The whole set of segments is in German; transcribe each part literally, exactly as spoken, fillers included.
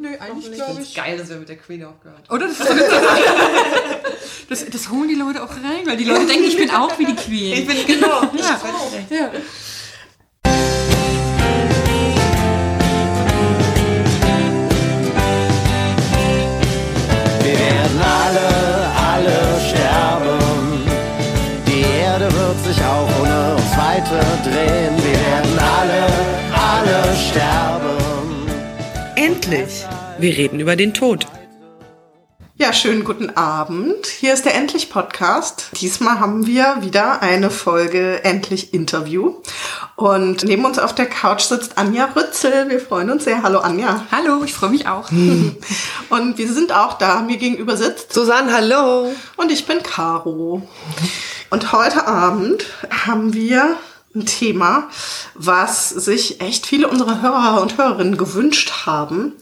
Nö, eigentlich glaube ich. Geil, dass wir mit der Queen aufgehört haben. Oder? Das, das, das holen die Leute auch rein, weil die Leute denken, ich bin auch wie die Queen. Ich bin genau. Ja. Ich auch. Ja. Wir werden alle, alle sterben. Die Erde wird sich auch ohne uns weiter drehen. Wir werden alle, alle sterben. Endlich. Wir reden über den Tod. Ja, schönen guten Abend. Hier ist der Endlich-Podcast. Diesmal haben wir wieder eine Folge Endlich-Interview. Und neben uns auf der Couch sitzt Anja Rützel. Wir freuen uns sehr. Hallo Anja. Hallo, ich freue mich auch. Hm. Und wir sind auch da. Mir gegenüber sitzt Susan, hallo. Und ich bin Caro. Und heute Abend haben wir ein Thema, was sich echt viele unserer Hörer und Hörerinnen gewünscht haben,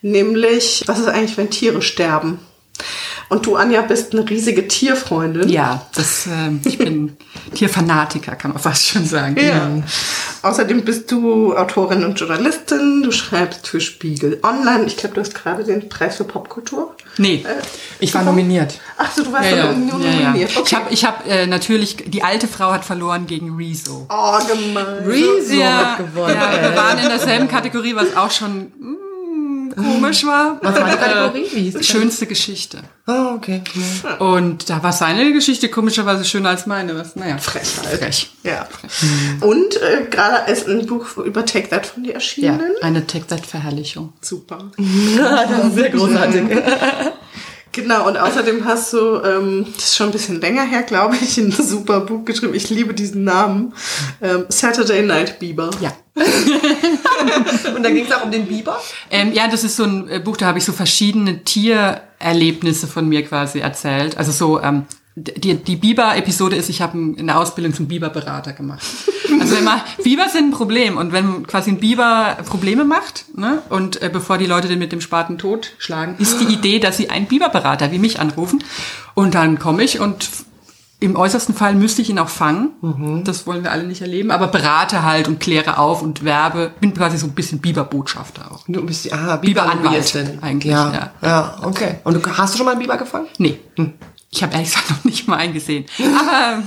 nämlich, was ist eigentlich, wenn Tiere sterben? Und du, Anja, bist eine riesige Tierfreundin. Ja, das, äh, ich bin Tierfanatiker, kann man fast schon sagen. Ja. Ja. Außerdem bist du Autorin und Journalistin, du schreibst für Spiegel Online. Ich glaube, du hast gerade den Preis für Popkultur. Nee, äh, ich war nominiert. Ach so, du warst ja, ja. Nur nominiert. Ja, ja. Okay. Ich habe ich hab, äh, natürlich, die alte Frau hat verloren gegen Rezo. Oh, gemein. Rezo ja, hat gewonnen. Ja, wir waren in derselben Kategorie, was auch schon komisch war. Was war die Kategorie? Äh, schönste Geschichte. Oh, okay. Ja. Und da war seine Geschichte komischerweise schöner als meine. Was, naja, frech halt. Frech. Ja. Frech. Und äh, gerade ist ein Buch über Take That von dir erschienen. Ja, eine Take That-Verherrlichung. Super. Ja, das ist sehr großartig. Genau, und außerdem hast du, ähm, das ist schon ein bisschen länger her, glaube ich, ein super Buch geschrieben. Ich liebe diesen Namen. Ähm, Saturday Night Bieber. Ja. Und dann ging es auch um den Biber? Ähm, ja, das ist so ein Buch, da habe ich so verschiedene Tiererlebnisse von mir quasi erzählt. Also so, ähm, die, die Biber-Episode ist, ich habe eine Ausbildung zum Biberberater gemacht. Also wenn man, Biber sind ein Problem. Und wenn quasi ein Biber Probleme macht, ne, und äh, bevor die Leute den mit dem Spaten totschlagen, ist die Idee, dass sie einen Biberberater wie mich anrufen. Und dann komme ich und im äußersten Fall müsste ich ihn auch fangen. Mhm. Das wollen wir alle nicht erleben. Aber berate halt und kläre auf und werbe. Bin quasi so ein bisschen Biberbotschafter auch. Du bist ah, Biberanwalt eigentlich. Ja. Ja. Ja, okay. Und du, hast du schon mal einen Biber gefangen? Nee. Hm. Ich habe ehrlich gesagt noch nicht mal einen gesehen. Aber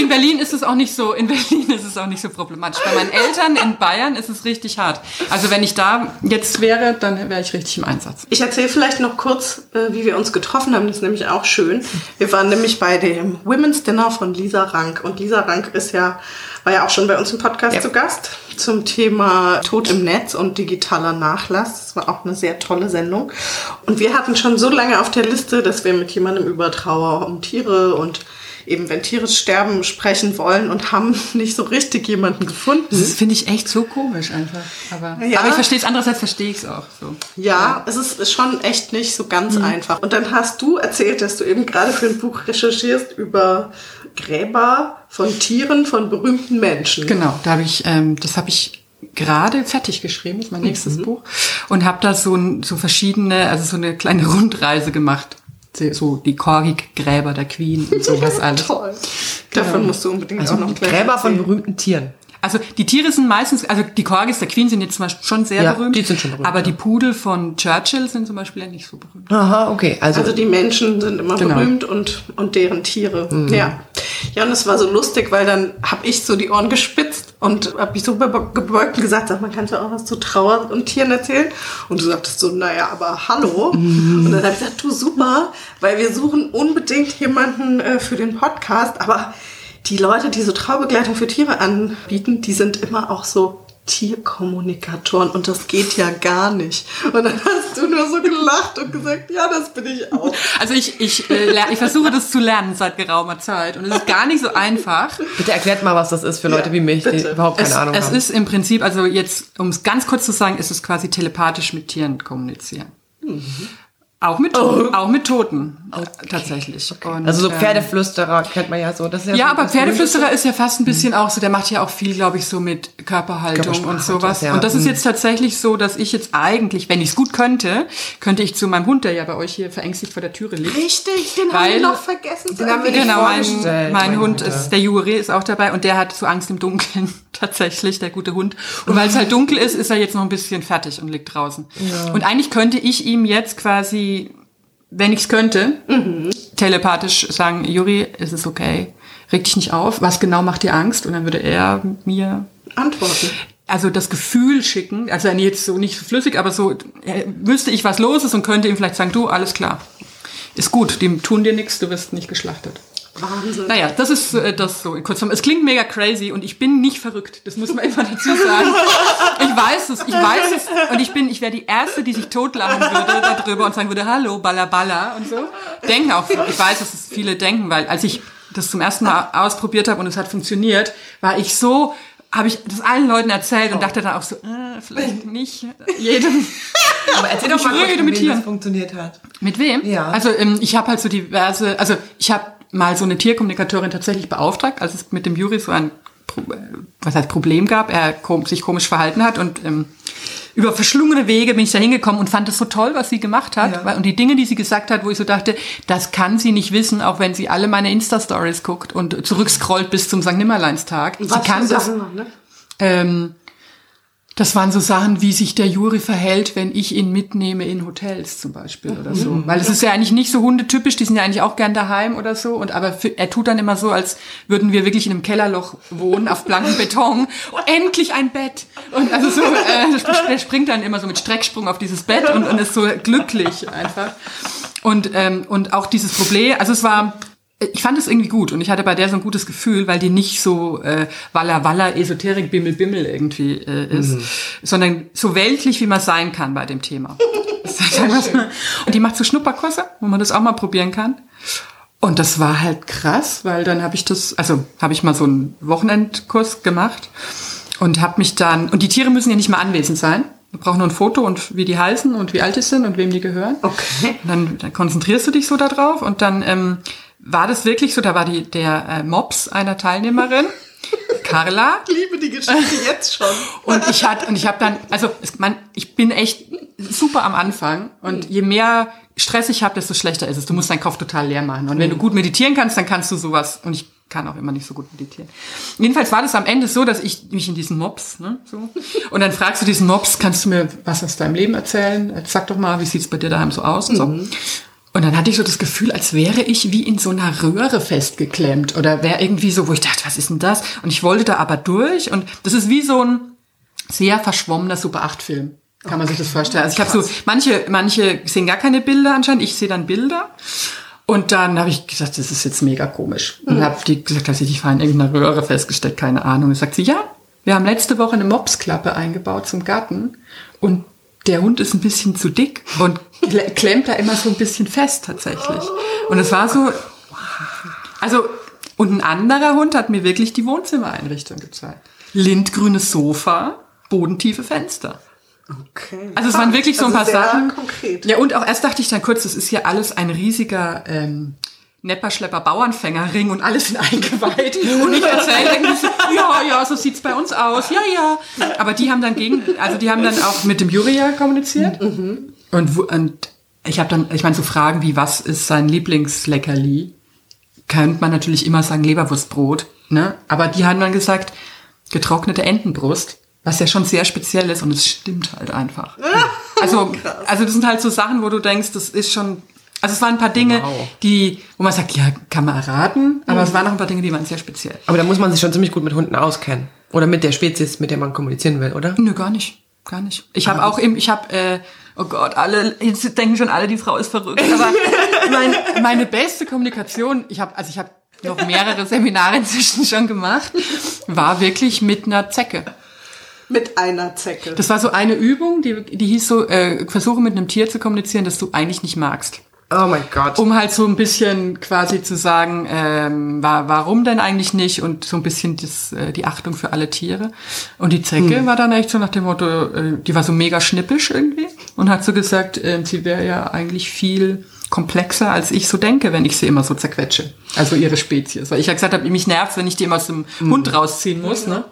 in Berlin ist es auch nicht so, in Berlin ist es auch nicht so problematisch. Bei meinen Eltern in Bayern ist es richtig hart. Also wenn ich da jetzt wäre, dann wäre ich richtig im Einsatz. Ich erzähle vielleicht noch kurz, wie wir uns getroffen haben. Das ist nämlich auch schön. Wir waren nämlich bei dem Women's Dinner von Lisa Rank. Und Lisa Rank ist ja, war ja auch schon bei uns im Podcast ja. zu Gast zum Thema Tod im Netz und digitaler Nachlass. Das war auch eine sehr tolle Sendung. Und wir hatten schon so lange auf der Liste, dass wir mit jemandem über Trauer um Tiere und eben wenn Tiere sterben sprechen wollen und haben nicht so richtig jemanden gefunden. Das finde ich echt so komisch einfach. Aber, ja. aber ich verstehe es, andererseits verstehe ich es auch so. Ja, ja, es ist schon echt nicht so ganz mhm. einfach. Und dann hast du erzählt, dass du eben gerade für ein Buch recherchierst über Gräber von Tieren, von berühmten Menschen. Genau, da habe ich, ähm, das habe ich gerade fertig geschrieben, ist mein nächstes mhm. Buch und habe da so, ein, so verschiedene, also so eine kleine Rundreise gemacht. So die Korgik-Gräber der Queen und sowas alles. Toll. Genau. Davon musst du unbedingt also auch noch gleich Gräber erzählen. Von berühmten Tieren. Also die Tiere sind meistens, also die Korgis der Queen sind jetzt zum Beispiel schon sehr ja, berühmt, die sind schon berühmt, aber ja. die Pudel von Churchill sind zum Beispiel ja nicht so berühmt. Aha, okay. Also, also die Menschen sind immer genau. berühmt und, und deren Tiere. Mhm. Ja. Ja, und es war so lustig, weil dann habe ich so die Ohren gespitzt und habe mich so gebeugt und gesagt, sag mal, kannst du auch was zu Trauer und Tieren erzählen? Und du sagtest so, naja, aber hallo. Mhm. Und dann habe ich gesagt, du super, weil wir suchen unbedingt jemanden äh, für den Podcast, aber die Leute, die so Traubegleitung für Tiere anbieten, die sind immer auch so Tierkommunikatoren und das geht ja gar nicht. Und dann hast du nur so gelacht und gesagt, ja, das bin ich auch. Also ich ich, äh, lerne, ich versuche das zu lernen seit geraumer Zeit und es ist gar nicht so einfach. Bitte erklärt mal, was das ist für Leute ja, wie mich, bitte. Die überhaupt keine es, Ahnung es haben. Es ist im Prinzip, also jetzt, um es ganz kurz zu sagen, ist es quasi telepathisch mit Tieren kommunizieren. Mhm. Auch mit, oh. auch mit Toten, okay. tatsächlich. Okay. Und, also so Pferdeflüsterer kennt man ja so. Das ist ja, ja aber Pferdeflüsterer ist ja fast ein bisschen mhm. auch so, der macht ja auch viel, glaube ich, so mit Körperhaltung und sowas. Ja. Und das ist jetzt tatsächlich so, dass ich jetzt eigentlich, wenn ich es gut könnte, könnte ich zu meinem Hund, der ja bei euch hier verängstigt vor der Türe liegt. Richtig, den haben wir noch vergessen. Den haben wir nicht genau, vorgestellt. Mein, mein Hund, ist, der Juri ist auch dabei und der hat so Angst im Dunkeln. tatsächlich, der gute Hund. Und weil es halt dunkel ist, ist er jetzt noch ein bisschen fertig und liegt draußen. Ja. Und eigentlich könnte ich ihm jetzt quasi, wenn ich es könnte, mhm. telepathisch sagen, Juri, es ist okay, reg dich nicht auf, was genau macht dir Angst? Und dann würde er mir antworten. Also das Gefühl schicken, also jetzt so nicht so flüssig, aber so wüsste ich, was los ist und könnte ihm vielleicht sagen, du, alles klar, ist gut, dem tun dir nichts, du wirst nicht geschlachtet. Wahnsinn. Naja, das ist äh, das so in kurzem. Es klingt mega crazy und ich bin nicht verrückt. Das muss man immer dazu sagen. Ich weiß es, ich weiß es und ich bin, ich wäre die Erste, die sich totlachen würde darüber und sagen würde, hallo, balla balla und so. Denken auch, ich weiß, dass es viele denken, weil als ich das zum ersten Mal ausprobiert habe und es hat funktioniert, war ich so, habe ich das allen Leuten erzählt und dachte dann auch so, äh, vielleicht nicht jedem. Aber erzähl doch mal kurz, mit wem das funktioniert hat. Mit wem? Ja. Also ähm, ich habe halt so diverse, also ich habe mal so eine Tierkommunikatorin tatsächlich beauftragt, als es mit dem Juri so ein Pro- was heißt Problem gab, er kom- sich komisch verhalten hat und ähm, über verschlungene Wege bin ich da hingekommen und fand das so toll, was sie gemacht hat, ja. weil, und die Dinge, die sie gesagt hat, wo ich so dachte, das kann sie nicht wissen, auch wenn sie alle meine Insta-Stories guckt und zurückscrollt bis zum Sankt-Nimmerleins-Tag. Was sie kann das, noch, ne? ähm, Das waren so Sachen, wie sich der Juri verhält, wenn ich ihn mitnehme in Hotels zum Beispiel oder so. Mhm. Weil es ist ja eigentlich nicht so hundetypisch, die sind ja eigentlich auch gern daheim oder so. Und aber für, er tut dann immer so, als würden wir wirklich in einem Kellerloch wohnen, auf blankem Beton. Oh, endlich ein Bett! Und also so, äh, er springt dann immer so mit Strecksprung auf dieses Bett und, und ist so glücklich einfach. Und, ähm, und auch dieses Problem, also es war... Ich fand es irgendwie gut und ich hatte bei der so ein gutes Gefühl, weil die nicht so äh, Walla Walla, Esoterik, Bimmel Bimmel irgendwie äh, ist, mhm. sondern so weltlich, wie man sein kann bei dem Thema. Und die macht so Schnupperkurse, wo man das auch mal probieren kann. Und das war halt krass, weil dann habe ich das, also habe ich mal so einen Wochenendkurs gemacht und habe mich dann, und die Tiere müssen ja nicht mal anwesend sein. Wir brauchen nur ein Foto und wie die heißen und wie alt die sind und wem die gehören. Okay. Dann, dann konzentrierst du dich so da drauf und dann ähm, war das wirklich so, da war die der äh, Mops einer Teilnehmerin, Carla. Ich liebe die Geschichte jetzt schon. Und ich hatte und ich habe dann, also es, man, ich bin echt super am Anfang und je mehr Stress ich habe, desto schlechter ist es. Du musst deinen Kopf total leer machen und wenn du gut meditieren kannst, dann kannst du sowas und ich kann auch immer nicht so gut meditieren. Jedenfalls war das am Ende so, dass ich mich in diesen Mops, ne, so, und dann fragst du diesen Mops, kannst du mir was aus deinem Leben erzählen? Sag doch mal, wie sieht's bei dir daheim so aus? Und, so. Mhm. Und dann hatte ich so das Gefühl, als wäre ich wie in so einer Röhre festgeklemmt oder wäre irgendwie so, wo ich dachte, was ist denn das? Und ich wollte da aber durch und das ist wie so ein sehr verschwommener Super acht Film. Kann man sich das vorstellen? Also ich habe so, manche, manche sehen gar keine Bilder anscheinend, ich sehe dann Bilder. Und dann habe ich gesagt, das ist jetzt mega komisch. Und habe die gesagt, dass ich die war in irgendeiner Röhre festgesteckt, keine Ahnung. Und sagt sie, ja, wir haben letzte Woche eine Mopsklappe eingebaut zum Garten und der Hund ist ein bisschen zu dick und klemmt da immer so ein bisschen fest tatsächlich. Und es war so, also, und ein anderer Hund hat mir wirklich die Wohnzimmereinrichtung gezeigt. Lindgrünes Sofa, bodentiefe Fenster. Okay. Also es waren wirklich so ein also paar Sachen. Konkret. Ja, und auch erst dachte ich dann kurz, das ist hier alles ein riesiger ähm, Nepperschlepper-Bauernfängerring und alles sind eingeweiht. Und ich erzähle irgendwie so, ja, ja, so sieht's bei uns aus, ja, ja. Aber die haben dann gegen, also die haben dann auch mit dem Juri kommuniziert. Mhm. Und, und ich habe dann, ich meine, so Fragen wie, was ist sein Lieblingsleckerli? Könnte man natürlich immer sagen, Leberwurstbrot, ne? Aber die haben dann gesagt, getrocknete Entenbrust. Was ja schon sehr speziell ist und es stimmt halt einfach. Also, also das sind halt so Sachen, wo du denkst, das ist schon, also es waren ein paar Dinge, wow. die, wo man sagt, ja, kann man erraten, aber mhm. es waren auch ein paar Dinge, die waren sehr speziell. Aber da muss man sich schon ziemlich gut mit Hunden auskennen. Oder mit der Spezies, mit der man kommunizieren will, oder? Nö, gar nicht. Gar nicht. Ich habe auch im, ich habe, äh, oh Gott, alle, jetzt denken schon alle, die Frau ist verrückt. Aber mein, meine beste Kommunikation, ich habe, also ich habe noch mehrere Seminare inzwischen schon gemacht, war wirklich mit einer Zecke. Mit einer Zecke. Das war so eine Übung, die, die hieß so, äh, versuche mit einem Tier zu kommunizieren, das du eigentlich nicht magst. Oh mein Gott. Um halt so ein bisschen quasi zu sagen, ähm, war, warum denn eigentlich nicht und so ein bisschen das, äh, die Achtung für alle Tiere. Und die Zecke hm. war dann echt so nach dem Motto, äh, die war so mega schnippisch irgendwie und hat so gesagt, äh, sie wäre ja eigentlich viel komplexer, als ich so denke, wenn ich sie immer so zerquetsche. Also ihre Spezies. Weil ich ja gesagt habe, mich nervt, wenn ich die immer aus dem hm. Hund rausziehen muss, ne?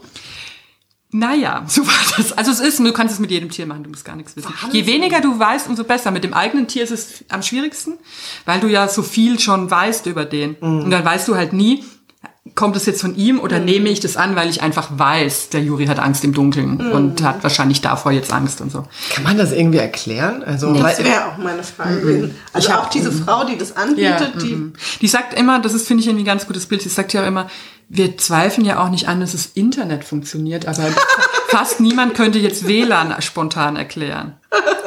Naja, so war das. Also es ist, du kannst es mit jedem Tier machen, du musst gar nichts wissen. Wahnsinn. Je weniger du weißt, umso besser. Mit dem eigenen Tier ist es am schwierigsten, weil du ja so viel schon weißt über den. Mhm. Und dann weißt du halt nie, kommt es jetzt von ihm oder mhm. nehme ich das an, weil ich einfach weiß, der Juri hat Angst im Dunkeln mhm. und hat wahrscheinlich davor jetzt Angst und so. Kann man das irgendwie erklären? Also nee, das wäre auch meine Frage gewesen. Mhm. Also ich auch hab, diese mhm. Frau, die das anbietet, ja, die... Mhm. Die sagt immer, das ist, finde ich, irgendwie ein ganz gutes Bild, sie sagt ja auch immer, wir zweifeln ja auch nicht an, dass das Internet funktioniert, aber fast niemand könnte jetzt W L A N spontan erklären.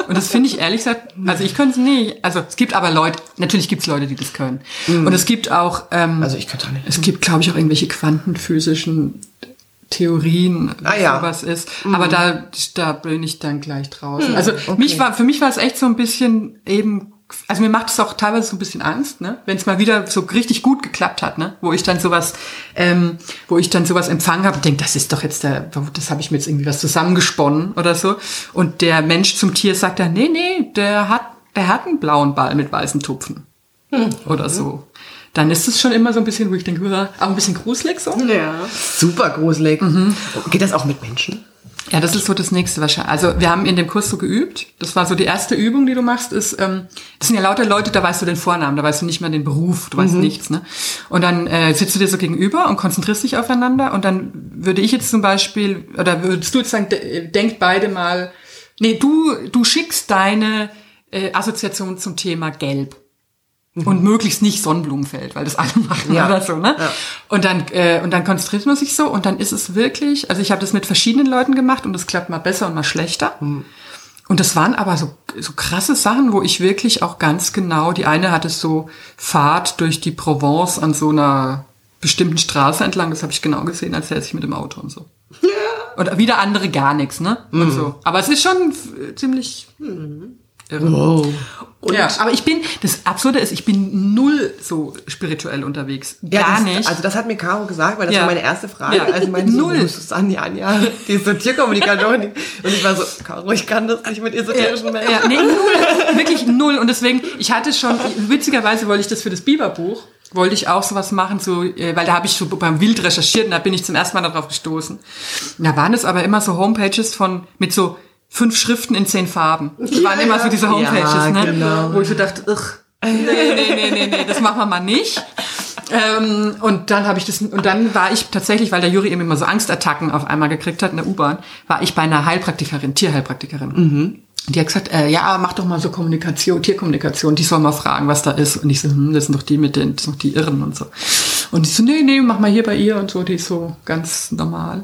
Und das finde ich ehrlich gesagt, also ich könnte es nicht. Also es gibt aber Leute, natürlich gibt es Leute, die das können. Mhm. Und es gibt auch, ähm, also ich könnte auch nicht. Es gibt, glaube ich, auch irgendwelche quantenphysischen Theorien, was ah, ja. sowas ist. Mhm. Aber da, da bin ich dann gleich draußen. Mhm. Also okay. mich war, für mich war es echt so ein bisschen eben, also mir macht es auch teilweise so ein bisschen Angst, ne, wenn es mal wieder so richtig gut geklappt hat, ne, wo ich dann sowas, ähm, wo ich dann sowas empfangen habe und denke, das ist doch jetzt der, das habe ich mir jetzt irgendwie was zusammengesponnen oder so. Und der Mensch zum Tier sagt dann, nee, nee, der hat, der hat einen blauen Ball mit weißen Tupfen mhm. oder so. Dann ist es schon immer so ein bisschen, wo ich denke, auch ein bisschen gruselig so. Ja. Super gruselig. Mhm. Geht das auch mit Menschen? Ja, das ist so das Nächste wahrscheinlich. Also wir haben in dem Kurs so geübt. Das war so die erste Übung, die du machst. Ist, ähm, das sind ja lauter Leute, da weißt du den Vornamen, da weißt du nicht mehr den Beruf, du weißt mhm. nichts. Ne? Und dann äh, sitzt du dir so gegenüber und konzentrierst dich aufeinander. Und dann würde ich jetzt zum Beispiel, oder würdest du jetzt sagen, de- denkt beide mal, nee, du du schickst deine äh, Assoziation zum Thema Gelb. Und möglichst nicht Sonnenblumenfeld, weil das alle machen ja. oder so, ne? Ja. Und dann äh, und dann konzentriert man sich so und dann ist es wirklich, also ich habe das mit verschiedenen Leuten gemacht und das klappt mal besser und mal schlechter. Mhm. Und das waren aber so so krasse Sachen, wo ich wirklich auch ganz genau, die eine hatte so Fahrt durch die Provence an so einer bestimmten Straße entlang, das habe ich genau gesehen, als säße ich mit dem Auto und so. Ja. Und wieder andere gar nichts, ne? Mhm. Und so. Aber es ist schon f- ziemlich... Mhm. Wow. Und ja, aber ich bin, das Absurde ist, ich bin null so spirituell unterwegs. Gar ja, das, nicht. Also das hat mir Caro gesagt, weil das ja. war meine erste Frage. Ja. Also meine, null. Du musst es an die Anja, die ist Tierkommunikatorin. Und ich war so, Caro, ich kann das nicht mit esoterischen Menschen. Ja, nee, null. Wirklich null. Und deswegen, ich hatte schon, witzigerweise wollte ich das für das Biberbuch, wollte ich auch sowas machen, so, weil da habe ich so beim Wild recherchiert und da bin ich zum ersten Mal darauf gestoßen. Und da waren es aber immer so Homepages von, mit so, fünf Schriften in zehn Farben. Das waren ja, immer so diese Homepages, ja, ne? Genau. Wo ich so dachte, ach, nee, nee, nee, nee, nee, das machen wir mal nicht. Ähm, und dann habe ich das, und dann war ich tatsächlich, weil der Juri eben immer so Angstattacken auf einmal gekriegt hat in der U-Bahn, war ich bei einer Heilpraktikerin, Tierheilpraktikerin. Mhm. Die hat gesagt, äh, ja, mach doch mal so Kommunikation, Tierkommunikation, die soll mal fragen, was da ist. Und ich so, hm, das sind doch die mit den, das sind doch die Irren und so. Und ich so, nee, nee, mach mal hier bei ihr und so, die ist so ganz normal.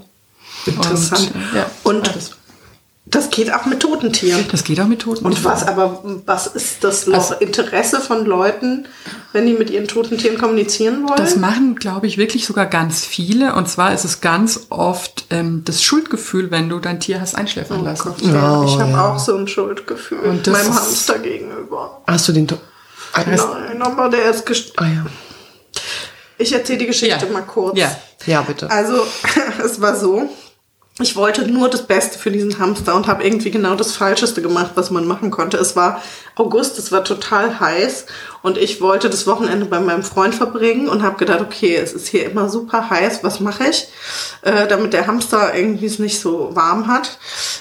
Interessant. Und, ja, und alles. Das geht auch mit toten Tieren. Das geht auch mit toten Tieren. Und was aber, was ist das noch? Also, Interesse von Leuten, wenn die mit ihren toten Tieren kommunizieren wollen? Das machen, glaube ich, wirklich sogar ganz viele. Und zwar ist es ganz oft ähm, das Schuldgefühl, wenn du dein Tier hast einschläfern oh lassen. Gott, ja. oh, ich habe ja. auch so ein Schuldgefühl und meinem ist, Hamster gegenüber. Hast du den... To- Nein, aber der ist gest- oh, ja. Ich erzähle die Geschichte ja. mal kurz. Ja. ja, bitte. Also, es war so... Ich wollte nur das Beste für diesen Hamster und habe irgendwie genau das Falscheste gemacht, was man machen konnte. Es war August, es war total heiß und ich wollte das Wochenende bei meinem Freund verbringen und habe gedacht, okay, es ist hier immer super heiß, was mache ich, äh, damit der Hamster irgendwie es nicht so warm hat.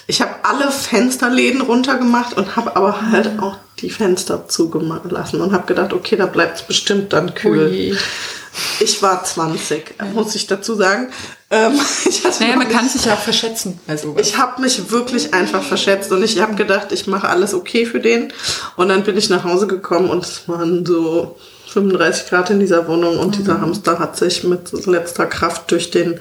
Ich habe alle Fensterläden runtergemacht und habe aber halt auch die Fenster zugelassen und habe gedacht, okay, da bleibt es bestimmt dann kühl. Ui. Ich war zwanzig, muss ich dazu sagen. Ähm, ich hatte naja, man kann sich ja auch verschätzen. Also ich habe mich wirklich einfach verschätzt und ich habe gedacht, ich mache alles okay für den. Und dann bin ich nach Hause gekommen und es waren so fünfunddreißig Grad in dieser Wohnung und mhm. dieser Hamster hat sich mit letzter Kraft durch den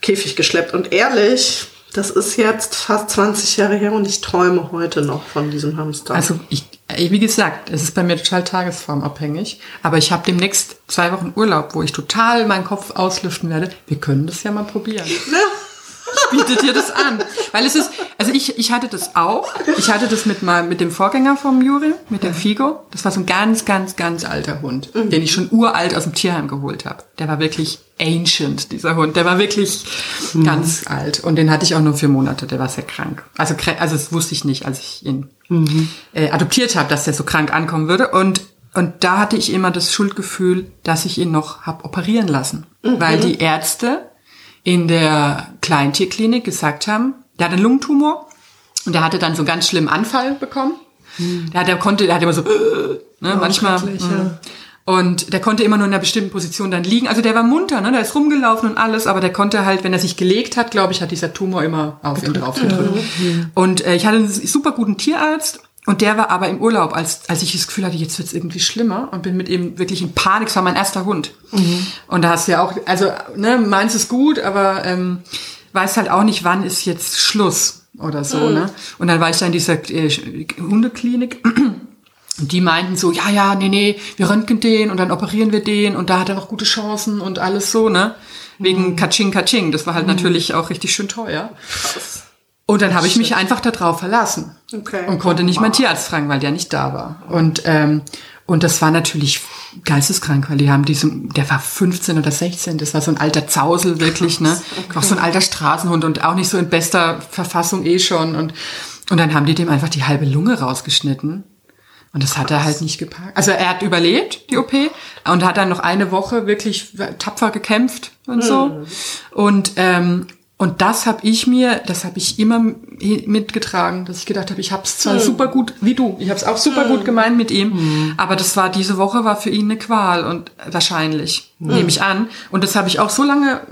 Käfig geschleppt. Und ehrlich, das ist jetzt fast zwanzig Jahre her und ich träume heute noch von diesem Hamster. Also ich... Wie gesagt, es ist bei mir total tagesformabhängig, aber ich habe demnächst zwei Wochen Urlaub, wo ich total meinen Kopf auslüften werde. Wir können das ja mal probieren. Ich biete dir das an. Weil es ist, also ich, ich hatte das auch. Ich hatte das mit meinem, mit dem Vorgänger vom Juri, mit dem Figo. Das war so ein ganz, ganz, ganz alter Hund, mhm. den ich schon uralt aus dem Tierheim geholt habe. Der war wirklich ancient, dieser Hund. Der war wirklich mhm. ganz alt. Und den hatte ich auch nur vier Monate. Der war sehr krank. Also, also das wusste ich nicht, als ich ihn mhm. äh, adoptiert habe, dass der so krank ankommen würde. Und, und da hatte ich immer das Schuldgefühl, dass ich ihn noch habe operieren lassen. Mhm. Weil die Ärzte in der Kleintierklinik gesagt haben, der hatte einen Lungentumor und der hatte dann so einen ganz schlimmen Anfall bekommen. Hm. Der, hat, der konnte, der hatte immer so, äh, ne, oh, manchmal. Ja. Und der konnte immer nur in einer bestimmten Position dann liegen. Also der war munter, ne? Der ist rumgelaufen und alles, aber der konnte halt, wenn er sich gelegt hat, glaube ich, hat dieser Tumor immer auf ihn drauf gedrückt. Mhm. Und äh, ich hatte einen super guten Tierarzt. Und der war aber im Urlaub, als als ich das Gefühl hatte, jetzt wird's irgendwie schlimmer, und bin mit ihm wirklich in Panik. Es war mein erster Hund. Mhm. Und da hast du ja auch, also ne, meins ist gut, aber ähm, weiß halt auch nicht, wann ist jetzt Schluss oder so. Mhm. Ne? Und dann war ich da in dieser äh, Hundeklinik. Und die meinten so, ja, ja, nee, nee, wir röntgen den und dann operieren wir den und da hat er noch gute Chancen und alles so, ne? Wegen mhm. Katsching, Katsching. Das war halt mhm. natürlich auch richtig schön teuer. Krass. Und dann habe ich mich einfach da drauf verlassen. Okay. Und konnte nicht wow. meinen Tierarzt fragen, weil der nicht da war. Und ähm, und das war natürlich geisteskrank, weil die haben diesen, der war fünfzehn oder sechzehn, das war so ein alter Zausel wirklich, ne? Okay. Auch so ein alter Straßenhund und auch nicht so in bester Verfassung eh schon. Und und dann haben die dem einfach die halbe Lunge rausgeschnitten. Und das hat er halt nicht gepackt. Also er hat überlebt, die O P, und hat dann noch eine Woche wirklich tapfer gekämpft und so. Mhm. Und ähm, und das habe ich mir, das habe ich immer mitgetragen, dass ich gedacht habe, ich habe es zwar mhm. super gut, wie du, ich habe es auch super mhm. gut gemeint mit ihm, mhm. aber das war, diese Woche war für ihn eine Qual, und wahrscheinlich, mhm. nehme ich an. Und das habe ich auch so lange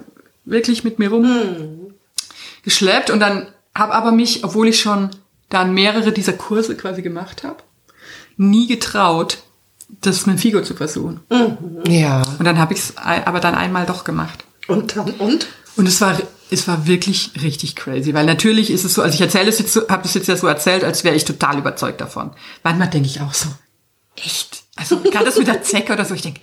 wirklich mit mir rumgeschleppt mhm. und dann habe aber mich, obwohl ich schon dann mehrere dieser Kurse quasi gemacht habe, nie getraut, das mit Figo zu versuchen. Mhm. Ja. Und dann habe ich es aber dann einmal doch gemacht. Und dann, und? Und es war, es war wirklich richtig crazy, weil natürlich ist es so, also ich erzähle es jetzt so, habe es jetzt ja so erzählt, als wäre ich total überzeugt davon. Manchmal denke ich auch so, echt? Also gerade das mit der Zecke oder so, ich denke,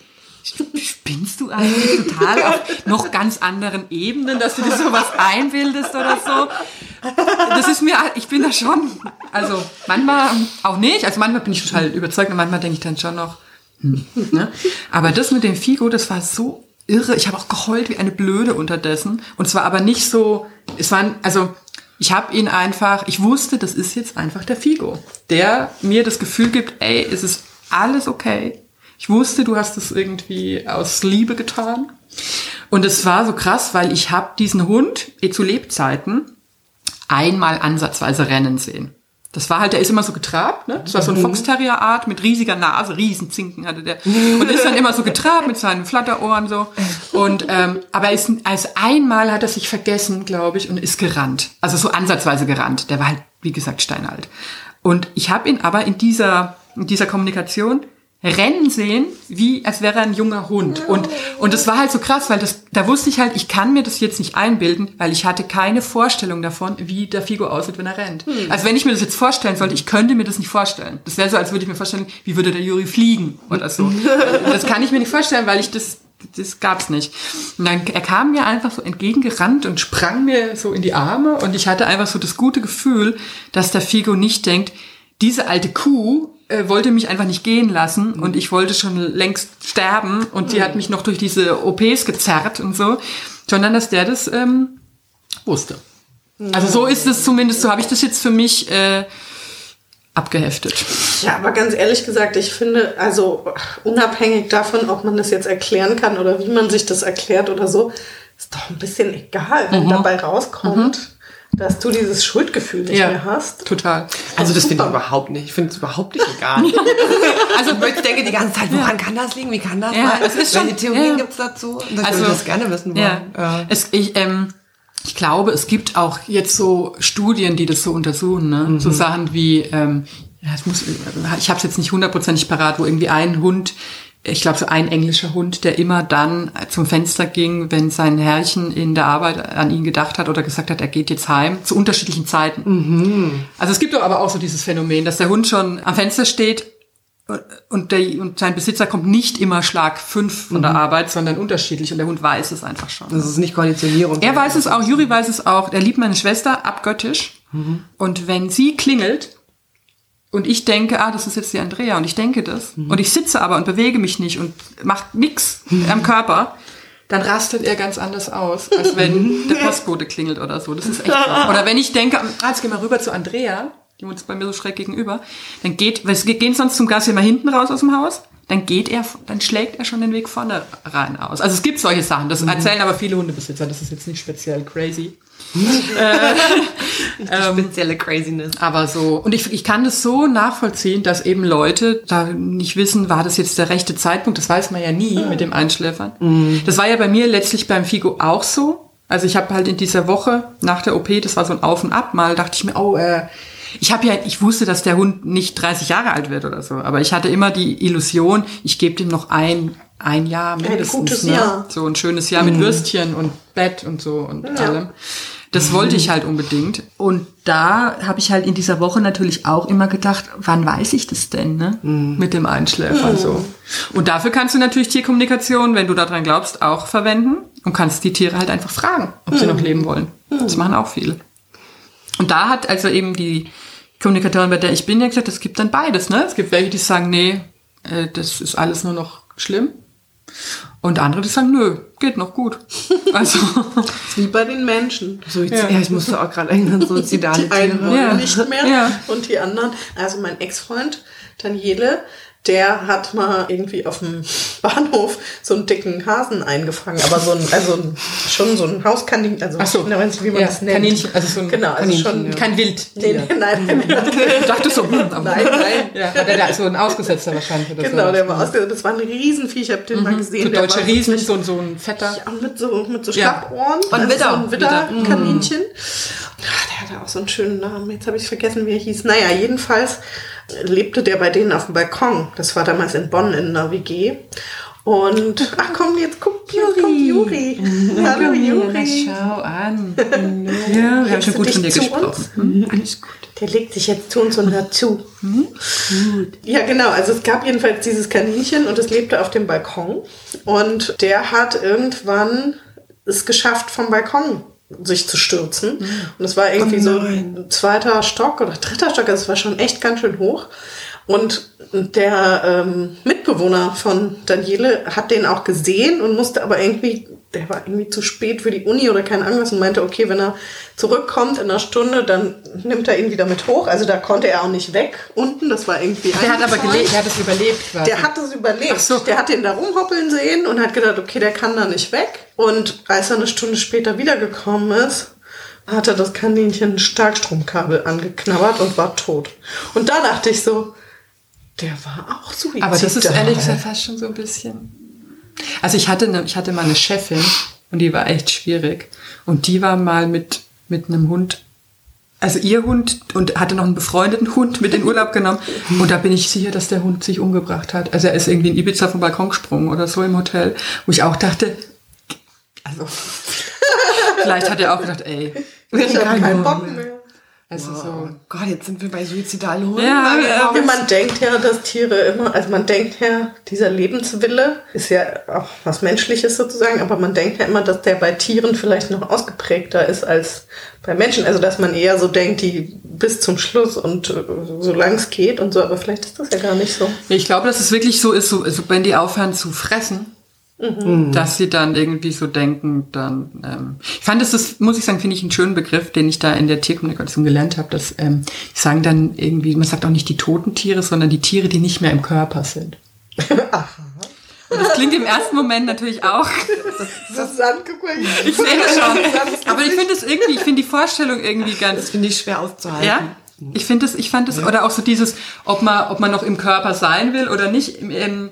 spinnst du eigentlich total auf noch ganz anderen Ebenen, dass du dir sowas einbildest oder so? Das ist mir, ich bin da schon, also manchmal auch nicht, also manchmal bin ich total überzeugt und manchmal denke ich dann schon noch, hm, ne? Aber das mit dem Figo, das war so irre. Ich habe auch geheult wie eine Blöde unterdessen, und zwar aber nicht so, es waren, also ich habe ihn einfach, ich wusste, das ist jetzt einfach der Figo, der mir das Gefühl gibt, ey, es ist alles okay. Ich wusste, du hast es irgendwie aus Liebe getan. Und es war so krass, weil ich habe diesen Hund eh zu Lebzeiten einmal ansatzweise rennen sehen. Das war halt, der ist immer so getrabt, ne? Das war so ein Fox-Terrier-Art mit riesiger Nase, Riesenzinken hatte der. Und ist dann immer so getrabt mit seinen Flatterohren so. Und ähm, aber er ist, als einmal hat er sich vergessen, glaube ich, und ist gerannt. Also so ansatzweise gerannt. Der war halt, wie gesagt, steinalt. Und ich habe ihn aber in dieser, in dieser Kommunikation rennen sehen, wie als wäre er ein junger Hund. Und und das war halt so krass, weil das, da wusste ich halt, ich kann mir das jetzt nicht einbilden, weil ich hatte keine Vorstellung davon, wie der Figo aussieht, wenn er rennt. Hm. Also wenn ich mir das jetzt vorstellen sollte, ich könnte mir das nicht vorstellen. Das wäre so, als würde ich mir vorstellen, wie würde der Juri fliegen oder so. Das kann ich mir nicht vorstellen, weil ich das, das gab's nicht. Und dann, er kam mir einfach so entgegengerannt und sprang mir so in die Arme, und ich hatte einfach so das gute Gefühl, dass der Figo nicht denkt, diese alte Kuh wollte mich einfach nicht gehen lassen, und ich wollte schon längst sterben, und die hat mich noch durch diese O Ps gezerrt und so, sondern dass der das ähm, wusste. Also so ist es zumindest, so habe ich das jetzt für mich äh, abgeheftet. Ja, aber ganz ehrlich gesagt, ich finde, also unabhängig davon, ob man das jetzt erklären kann oder wie man sich das erklärt oder so, ist doch ein bisschen egal, wenn mhm. dabei rauskommt, mhm. dass du dieses Schuldgefühl nicht ja, mehr hast. Total. Also das finde ich überhaupt nicht. Ich finde es überhaupt nicht egal. Also ich denke die ganze Zeit, woran ja. kann das liegen? Wie kann das ja, sein? Welche Theorien ja. gibt es dazu? Das also würde ich das gerne wissen wollen. Ja. Ja. Es, ich, ähm, ich glaube, es gibt auch jetzt so Studien, die das so untersuchen. Ne? Mhm. So Sachen wie, ähm, das muss, ich habe es jetzt nicht hundertprozentig parat, wo irgendwie ein Hund, ich glaube so ein englischer Hund, der immer dann zum Fenster ging, wenn sein Herrchen in der Arbeit an ihn gedacht hat oder gesagt hat, er geht jetzt heim, zu unterschiedlichen Zeiten. Mhm. Also es gibt doch aber auch so dieses Phänomen, dass der Hund schon am Fenster steht und, der, und sein Besitzer kommt nicht immer Schlag fünf von mhm. der Arbeit, sondern unterschiedlich, und der Hund weiß es einfach schon. Das ist nicht Konditionierung. Er weiß es auch, Juri weiß es auch, er liebt meine Schwester abgöttisch, mhm. und wenn sie klingelt, und ich denke, ah, das ist jetzt die Andrea, und ich denke das, mhm. und ich sitze aber und bewege mich nicht und macht nix mhm. am Körper, dann rastet er ganz anders aus, als wenn der Postbote klingelt oder so. Das ist echt wahr. Oder wenn ich denke, ah, jetzt gehen wir rüber zu Andrea, die wohnt bei mir so schräg gegenüber, dann geht, wir gehen sonst zum Gas immer hinten raus aus dem Haus, dann geht er, dann schlägt er schon den Weg vorne rein aus. Also es gibt solche Sachen, das mhm. erzählen aber viele Hundebesitzer, das ist jetzt nicht speziell crazy. äh, ähm, spezielle Craziness. Aber so, und ich, ich kann das so nachvollziehen, dass eben Leute da nicht wissen, war das jetzt der rechte Zeitpunkt, das weiß man ja nie mhm. mit dem Einschläfern. Mhm. Das war ja bei mir letztlich beim Figo auch so. Also ich habe halt in dieser Woche nach der O P, das war so ein Auf und Ab, mal dachte ich mir, oh, äh, ich habe ja, ich wusste, dass der Hund nicht dreißig Jahre alt wird oder so, aber ich hatte immer die Illusion, ich gebe dem noch ein ein Jahr mindestens, ein gutes ne? Jahr. So ein schönes Jahr mhm. mit Würstchen und Bett und so und ja. allem. Das wollte ich halt unbedingt. Und da habe ich halt in dieser Woche natürlich auch immer gedacht, wann weiß ich das denn, ne? Mm. Mit dem Einschläfer, mm. so. Und dafür kannst du natürlich Tierkommunikation, wenn du daran glaubst, auch verwenden und kannst die Tiere halt einfach fragen, ob mm. sie noch leben wollen. Mm. Das machen auch viele. Und da hat also eben die Kommunikatorin, bei der ich bin, ja gesagt, es gibt dann beides, ne? Es gibt welche, die sagen, nee, das ist alles nur noch schlimm. Und andere, die sagen, nö, geht noch gut. Also wie bei den Menschen. So, jetzt, ja. Ja, ich musste auch gerade erinnern, suizidale Tiere. Die einen wollen ja. nicht mehr ja. und die anderen. Also mein Ex-Freund Daniele, der hat mal irgendwie auf dem Bahnhof so einen dicken Hasen eingefangen. Aber so ein, also schon so ein Hauskaninchen, also so. Ich weiß nicht, wie man ja, das nennt. Kaninchen, also so ein genau, also Kaninchen, schon ja. kein Wild. Nee, nee, nein, nein, nein. Ich dachte so, hm, aber nein, nein. Ja, der da so ein Ausgesetzter wahrscheinlich. Oder genau, so. Der war ausgesetzt. Das war ein Riesenvieh, ich habe den mhm. mal gesehen. So der deutsche Riesen, so ein, so ein fetter. Ja, mit so, mit so Schlappohren. Ja. Und Widder. So Widder-Kaninchen. Mhm. Der hatte auch so einen schönen Namen. Jetzt habe ich vergessen, wie er hieß. Naja, jedenfalls lebte der bei denen auf dem Balkon. Das war damals in Bonn in einer W G. Und, ach komm, jetzt guck, jetzt kommt Juri. Hallo Juri. Schau an. Ja, wir haben schon gut von dir gesprochen. Alles gut. Der legt sich jetzt zu uns und hört zu. Ja, genau. Also es gab jedenfalls dieses Kaninchen und es lebte auf dem Balkon. Und der hat irgendwann es geschafft, vom Balkon sich zu stürzen. Und es war irgendwie oh so ein zweiter Stock oder dritter Stock, also es war schon echt ganz schön hoch. Und der ähm, Mitbewohner von Daniele hat den auch gesehen und musste aber irgendwie, der war irgendwie zu spät für die Uni oder keine Ahnung was und meinte, okay, wenn er zurückkommt in einer Stunde, dann nimmt er ihn wieder mit hoch. Also da konnte er auch nicht weg unten, das war irgendwie der hat aber gelebt, der hat es überlebt. Quasi. Der hat es überlebt. So. Der hat den da rumhoppeln sehen und hat gedacht, okay, der kann da nicht weg. Und als er eine Stunde später wiedergekommen ist, hat er das Kaninchen ein Starkstromkabel angeknabbert und war tot. Und da dachte ich so, der war auch suizidal. Aber das ist ehrlich gesagt fast schon so ein bisschen. Also ich hatte, eine, ich hatte mal eine Chefin und die war echt schwierig. Und die war mal mit, mit einem Hund, also ihr Hund, und hatte noch einen befreundeten Hund mit in Urlaub genommen. Und da bin ich sicher, dass der Hund sich umgebracht hat. Also er ist irgendwie in Ibiza vom Balkon gesprungen oder so im Hotel, wo ich auch dachte, also vielleicht hat er auch gedacht, ey, ich habe keinen Bock mehr. Also wow. So, Gott, jetzt sind wir bei suizidalen Hunden. Ja, ja, ja. Man denkt ja, dass Tiere immer, also man denkt ja, dieser Lebenswille ist ja auch was Menschliches sozusagen, aber man denkt ja immer, dass der bei Tieren vielleicht noch ausgeprägter ist als bei Menschen. Also dass man eher so denkt, die bis zum Schluss und äh, solange es geht und so, aber vielleicht ist das ja gar nicht so. Ich glaube, dass es wirklich so ist, so, also wenn die aufhören zu fressen, mhm. dass sie dann irgendwie so denken, dann ähm, ich fand das, das muss ich sagen, finde ich einen schönen Begriff, den ich da in der Tierkommunikation gelernt habe, dass ähm, ich sagen dann irgendwie, man sagt auch nicht die toten Tiere, sondern die Tiere, die nicht mehr im Körper sind. Aha. Und das klingt im ersten Moment natürlich auch. Susanne, guck mal. Ich sehe das schon. Aber ich finde das irgendwie, ich finde die Vorstellung irgendwie ganz. Das finde ich schwer auszuhalten. Ja? Ich finde das, ich fand das, ja. Oder auch so dieses, ob man, ob man noch im Körper sein will oder nicht. Im, im,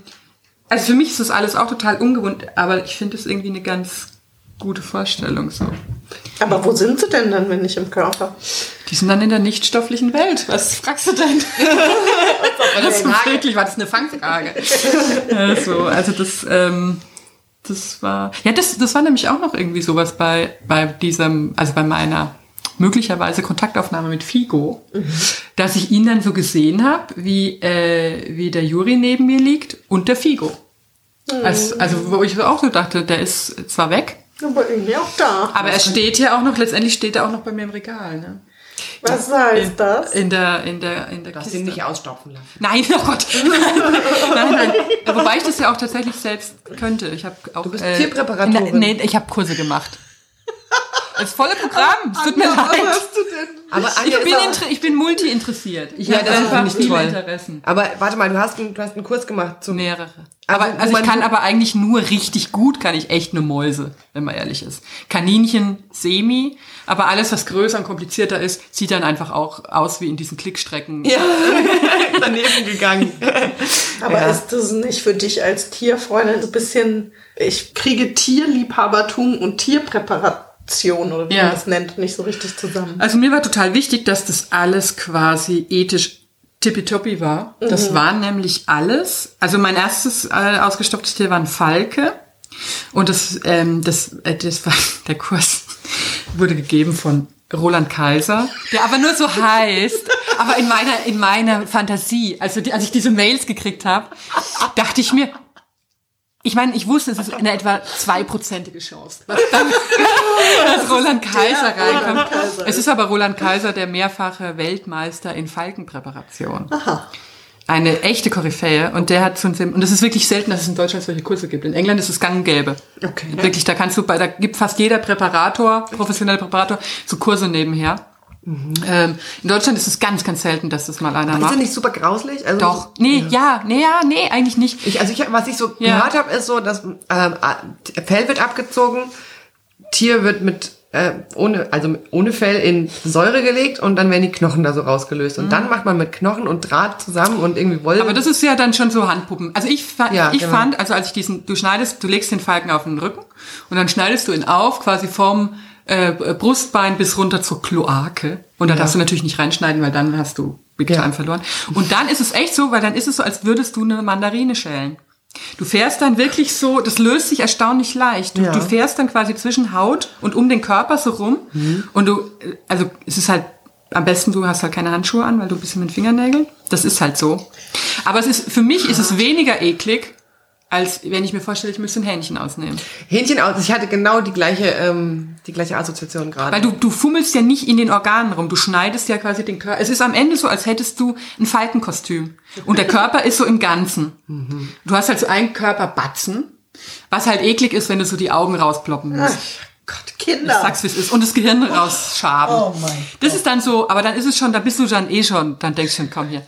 Also für mich ist das alles auch total ungewohnt, aber ich finde es irgendwie eine ganz gute Vorstellung so. Aber wo sind sie denn dann, wenn nicht im Körper? Die sind dann in der nichtstofflichen Welt. Was fragst du denn? Das war wirklich, war das eine Fangfrage? Also, also das, ähm, das war, ja, das, das war nämlich auch noch irgendwie sowas bei, bei diesem, also bei meiner möglicherweise Kontaktaufnahme mit Figo, mhm. dass ich ihn dann so gesehen habe, wie, äh, wie der Juri neben mir liegt und der Figo. Mhm. Also, also wo ich auch so dachte, der ist zwar weg, aber irgendwie auch da. Aber er steht ja auch noch, letztendlich steht er auch noch bei mir im Regal, ne? Was heißt das? In der, in der, in der Kiste. Dass sie ihn nicht ausstopfen lassen. Nein, oh Gott. Nein, nein. Wobei ich das ja auch tatsächlich selbst könnte. Ich habe auch. Du bist äh, Tierpräparatorin. Nee, ich habe Kurse gemacht. Das volle Programm. Es tut mir leid. Was hast du denn? Aber ich, bin inter- ich bin multi-interessiert. Ich ja, habe einfach viele toll. Interessen. Aber warte mal, du hast, du hast einen Kurs gemacht. Zum Mehrere. Aber, also, also ich kann aber eigentlich nur richtig gut, kann ich echt nur Mäuse, wenn man ehrlich ist. Kaninchen, semi. Aber alles, was größer und komplizierter ist, sieht dann einfach auch aus wie in diesen Klickstrecken. Ja, daneben gegangen. Aber ja. Ist das nicht für dich als Tierfreundin so ein bisschen, ich kriege Tierliebhabertum und Tierpräparat oder wie ja. man das nennt, nicht so richtig zusammen. Also mir war total wichtig, dass das alles quasi ethisch tippitoppi war. Mhm. Das war nämlich alles. Also mein erstes äh, ausgestopftes Tier war ein Falke. Und das, ähm, das, äh, das war der Kurs wurde gegeben von Roland Kaiser, der aber nur so heißt. Aber in meiner, in meiner Fantasie, also die, als ich diese Mails gekriegt habe, dachte ich mir, ich meine, ich wusste, es ist eine etwa zweiprozentige Chance, dass, dann, dass Roland Kaiser reinkommt. Es ist aber Roland Kaiser, der mehrfache Weltmeister in Falkenpräparation. Aha. Eine echte Koryphäe. Und der hat so ein, und es ist wirklich selten, dass es in Deutschland solche Kurse gibt. In England ist es gang und gäbe. Okay. Wirklich, da kannst du bei, da gibt fast jeder Präparator, professioneller Präparator, so Kurse nebenher. Mhm. Ähm, in Deutschland ist es ganz, ganz selten, dass das mal einer aber macht. Ist das nicht super grauslich? Also doch. Nee, ja, ja nee, ja, nee, eigentlich nicht. Ich, also ich, was ich so ja. gehört habe, ist so, dass ähm, Fell wird abgezogen, Tier wird mit äh, ohne, also ohne Fell in Säure gelegt und dann werden die Knochen da so rausgelöst. Und mhm. dann macht man mit Knochen und Draht zusammen und irgendwie Wolle. Aber das ist ja dann schon so Handpuppen. Also ich, fa- ja, ich genau. fand, also als ich diesen, du schneidest, du legst den Falken auf den Rücken und dann schneidest du ihn auf, quasi vom Äh, Brustbein bis runter zur Kloake. Und da ja. darfst du natürlich nicht reinschneiden, weil dann hast du Big Time ja. verloren. Und dann ist es echt so, weil dann ist es so, als würdest du eine Mandarine schälen. Du fährst dann wirklich so, das löst sich erstaunlich leicht. Du, ja. du fährst dann quasi zwischen Haut und um den Körper so rum. Mhm. Und du, also es ist halt, am besten du hast halt keine Handschuhe an, weil du ein bisschen mit Fingernägeln. Das ist halt so. Aber es ist, für mich ja. ist es weniger eklig, als wenn ich mir vorstelle, ich müsste ein Hähnchen ausnehmen. Hähnchen aus, ich hatte genau die gleiche, ähm, die gleiche Assoziation gerade. Weil du, du fummelst ja nicht in den Organen rum, du schneidest ja quasi den Körper. Es ist am Ende so, als hättest du ein Falkenkostüm. Und der Körper ist so im Ganzen. Mhm. Du hast halt so einen Körperbatzen, was halt eklig ist, wenn du so die Augen rausploppen musst. Ach. Gott, Kinder. Ich sag's, wie es ist. Und das Gehirn rausschaben. Oh mein Gott. Das ist dann so, aber dann ist es schon, da bist du dann eh schon, dann denkst du schon, komm hier.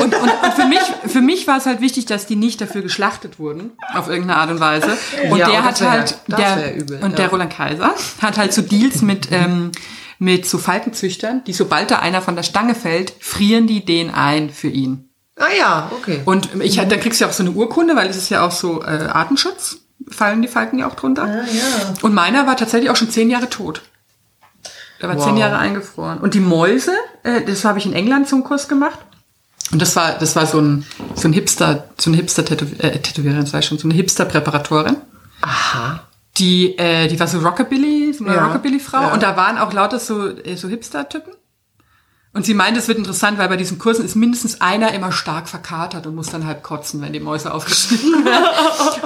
Und, und, und für mich, für mich war es halt wichtig, dass die nicht dafür geschlachtet wurden, auf irgendeine Art und Weise. Und ja, der hat halt, ja, der, übel, und ja. der Roland Kaiser hat halt so Deals mit, ähm, mit so Falkenzüchtern, die sobald da einer von der Stange fällt, frieren die den ein für ihn. Ah ja, okay. Und ich, da kriegst du ja auch so eine Urkunde, weil es ist ja auch so, äh, Artenschutz. Fallen die Falken ja auch drunter. Ja, ja. Und meiner war tatsächlich auch schon zehn Jahre tot. Da war wow. zehn Jahre eingefroren. Und die Mäuse, äh, das habe ich in England zum Kurs gemacht. Und das war, das war so ein, so ein Hipster, so eine Hipster-Tätowiererin, sei schon, so eine Hipster-Präparatorin. Aha. Die, äh, die war so Rockabilly, so eine ja. Rockabilly-Frau. Ja. Und da waren auch lauter so, äh, so Hipster-Typen. Und sie meinte, es wird interessant, weil bei diesen Kursen ist mindestens einer immer stark verkatert und muss dann halb kotzen, wenn die Mäuse aufgeschnitten werden.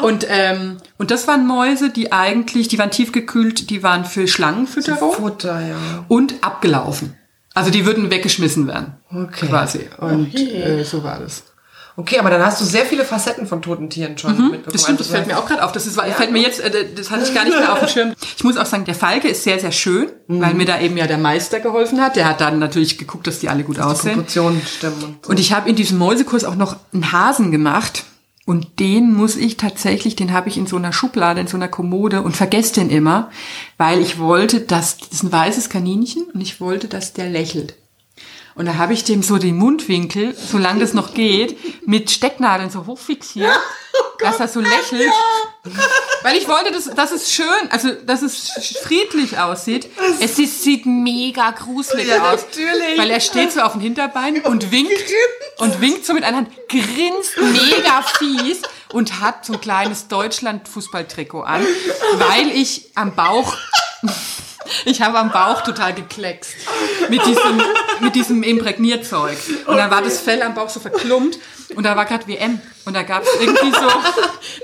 Und, ähm, und das waren Mäuse, die eigentlich, die waren tiefgekühlt, die waren für Schlangenfütterung. So Futter, ja. Und abgelaufen. Also die würden weggeschmissen werden. Okay. Quasi. Und okay. Äh, so war das. Okay, aber dann hast du sehr viele Facetten von toten Tieren schon mhm, mitbekommen. Das stimmt, das fällt mir auch gerade auf. Das ist, ja, fällt mir jetzt, das hatte ich gar nicht mehr auf dem Schirm. Ich muss auch sagen, der Falke ist sehr, sehr schön, mhm. weil mir da eben ja der Meister geholfen hat. Der hat dann natürlich geguckt, dass die alle gut dass aussehen. Die Proportionen stimmen. Und, so. Und ich habe in diesem Mäusekurs auch noch einen Hasen gemacht. Und den muss ich tatsächlich, den habe ich in so einer Schublade, in so einer Kommode und vergesse den immer, weil ich wollte, dass, das ist ein weißes Kaninchen und ich wollte, dass der lächelt. Und da habe ich dem so den Mundwinkel, solange das noch geht, mit Stecknadeln so hoch fixiert, oh Gott, dass er so lächelt. Ja. Weil ich wollte, dass, dass es schön, also dass es friedlich aussieht. Es ist, sieht mega gruselig ja, aus. Natürlich. Weil er steht so auf dem Hinterbein und winkt und winkt so mit einer Hand, grinst mega fies und hat so ein kleines Deutschland-Fußballtrikot an, weil ich am Bauch... Ich habe am Bauch total gekleckst mit diesem, mit diesem Imprägnierzeug. Und dann war das Fell am Bauch so verklumpt und da war gerade W M. Und da gab es irgendwie so,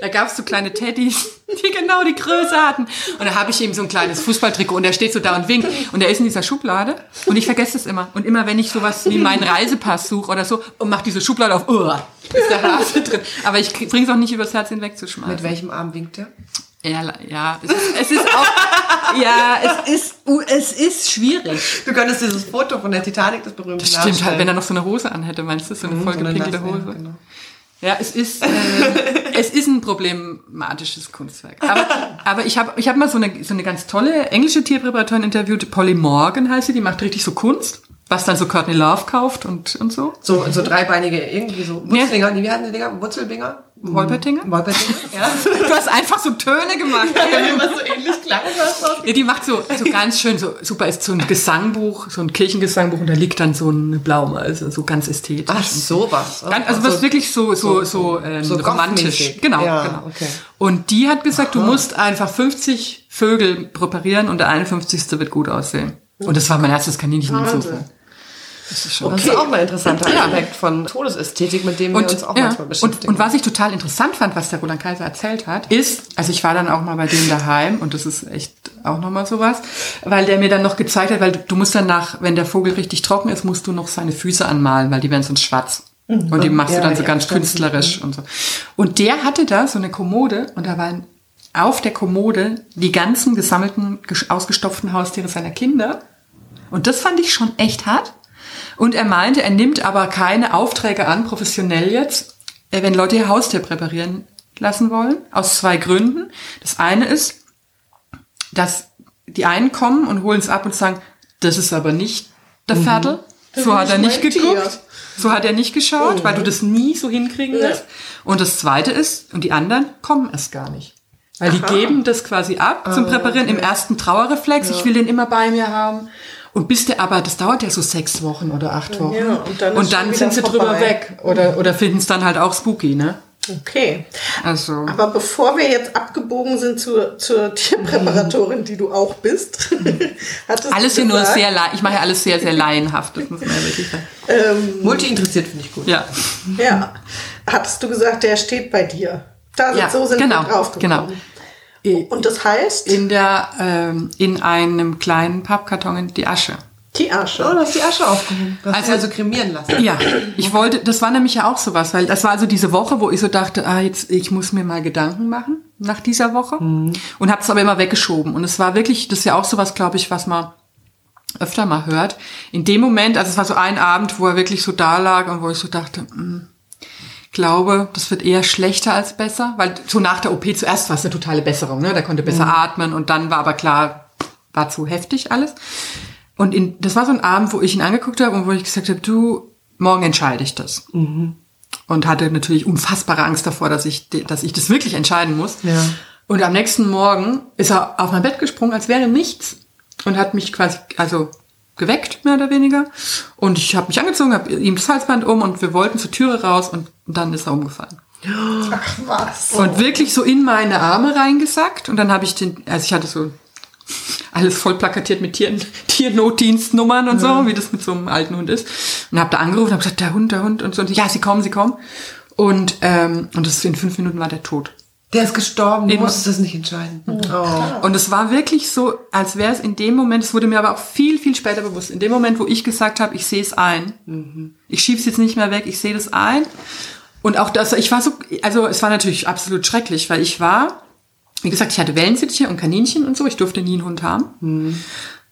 da gab es so kleine Teddys, die genau die Größe hatten. Und da habe ich eben so ein kleines Fußballtrikot und der steht so da und winkt. Und der ist in dieser Schublade und ich vergesse es immer. Und immer wenn ich sowas wie meinen Reisepass suche oder so und mache diese Schublade auf, oh, ist der Hase drin. Aber ich bringe es auch nicht übers Herz hinweg zu schmeißen. Mit welchem Arm winkt er? Ja, ja, es ist, es ist auch, ja, es ist, es ist schwierig. Du könntest dieses Foto von der Titanic, das berühmte, nachstellen. Das stimmt halt, wenn er noch so eine Hose anhätte, meinst du, so eine mhm, vollgepinkelte so Hose. Ja, genau. Ja, es ist, äh, es ist ein problematisches Kunstwerk. Aber, aber ich habe, ich habe mal so eine, so eine ganz tolle englische Tierpräparatorin interviewt, Polly Morgan heißt sie, die macht richtig so Kunst. Was dann so Courtney Love kauft und, und so. So, so dreibeinige, irgendwie so Wurzeldinger, ja. Wie hatten die Dinger? Wurzelbinger? Wolpertinger? Wolpertinger, ja. Du hast einfach so Töne gemacht. Ja, ja, immer so ähnlich klang. Ja, die macht so, so ganz schön, so super, ist so ein Gesangbuch, so ein Kirchengesangbuch und da liegt dann so eine Blaume, also so ganz ästhetisch. Ach, sowas. Ganz, also was so, wirklich so, so, so, so, ähm, so romantisch. Genau, ja, genau. Okay. Und die hat gesagt, aha, du musst einfach fünfzig Vögel präparieren und der einundfünfzigste wird gut aussehen. Und das war mein erstes Kaninchensuchen. Das ist schon okay. Das ist auch mal ein interessanter Aspekt von Todesästhetik, mit dem wir und, uns auch ja, manchmal beschäftigen. Und, und was ich total interessant fand, was der Roland Kaiser erzählt hat, ist, also ich war dann auch mal bei dem daheim und das ist echt auch nochmal sowas, weil der mir dann noch gezeigt hat, weil du, du musst danach, wenn der Vogel richtig trocken ist, musst du noch seine Füße anmalen, weil die werden sonst schwarz. Mhm. Und die machst ja, du dann ja, so ganz künstlerisch und so. Und der hatte da so eine Kommode und da war ein auf der Kommode die ganzen gesammelten, ausgestopften Haustiere seiner Kinder. Und das fand ich schon echt hart. Und er meinte, er nimmt aber keine Aufträge an, professionell jetzt, wenn Leute ihr Haustier präparieren lassen wollen, aus zwei Gründen. Das eine ist, dass die einen kommen und holen es ab und sagen, das ist aber nicht der Viertel. Mhm. So hat er nicht geguckt. Tier. So hat er nicht geschaut, oh, weil du das nie so hinkriegen wirst. Ja. Und das zweite ist, und die anderen kommen es gar nicht. Weil die aha, geben das quasi ab zum Präparieren, okay, im ersten Trauerreflex. Ja. Ich will den immer bei mir haben. Und bis der, aber das dauert ja so sechs Wochen oder acht Wochen. Ja, und dann, und dann sind sie vorbei, drüber weg oder, oder finden es dann halt auch spooky, ne? Okay. Also. Aber bevor wir jetzt abgebogen sind zur, zur Tierpräparatorin, die du auch bist, hattest alles du hier nur sehr, ich mache ja alles sehr, sehr laienhaft, das muss man ja wirklich sagen. Ähm, Multi-interessiert finde ich gut. Ja. Ja. Hattest du gesagt, der steht bei dir? Da ja, so sind genau, wir draufgekommen. Genau. Und das heißt? In der, ähm, in einem kleinen Pappkarton in die Asche. Die Asche? Oh, du hast die Asche aufgehoben. Du hast also, also kremieren lassen. Ja, ich wollte, das war nämlich ja auch sowas, weil das war also diese Woche, wo ich so dachte, ah, jetzt, ich muss mir mal Gedanken machen nach dieser Woche. Mhm. Und hab's aber immer weggeschoben. Und es war wirklich, das ist ja auch sowas, glaube ich, was man öfter mal hört. In dem Moment, also es war so ein Abend, wo er wirklich so da lag und wo ich so dachte, mh, glaube, das wird eher schlechter als besser, weil so nach der O P zuerst war es eine totale Besserung, ne? Da konnte besser mhm. atmen und dann war aber klar, war zu heftig alles. Und in, das war so ein Abend, wo ich ihn angeguckt habe und wo ich gesagt habe, du, morgen entscheide ich das. Mhm. Und hatte natürlich unfassbare Angst davor, dass ich, dass ich das wirklich entscheiden muss. Ja. Und am nächsten Morgen ist er auf mein Bett gesprungen, als wäre nichts und hat mich quasi, also geweckt, mehr oder weniger. Und ich habe mich angezogen, habe ihm das Halsband um und wir wollten zur Türe raus und dann ist er umgefallen. Ach was. Oh. Und wirklich so in meine Arme reingesackt. Und dann habe ich den, also ich hatte so alles voll plakatiert mit Tier, Tiernotdienstnummern und ja, so, wie das mit so einem alten Hund ist. Und habe da angerufen und habe gesagt, der Hund, der Hund und so. Und ja, sie kommen, sie kommen. Und ähm, und das in fünf Minuten war der tot. Der ist gestorben, du musstest das nicht entscheiden. Oh. Und es war wirklich so, als wäre es in dem Moment, es wurde mir aber auch viel, viel später bewusst, in dem Moment, wo ich gesagt habe, ich sehe es ein. Mhm. Ich schiebe es jetzt nicht mehr weg, ich sehe das ein. Und auch das, ich war so, also es war natürlich absolut schrecklich, weil ich war, wie gesagt, ich hatte Wellensittiche und Kaninchen und so, ich durfte nie einen Hund haben. Mhm.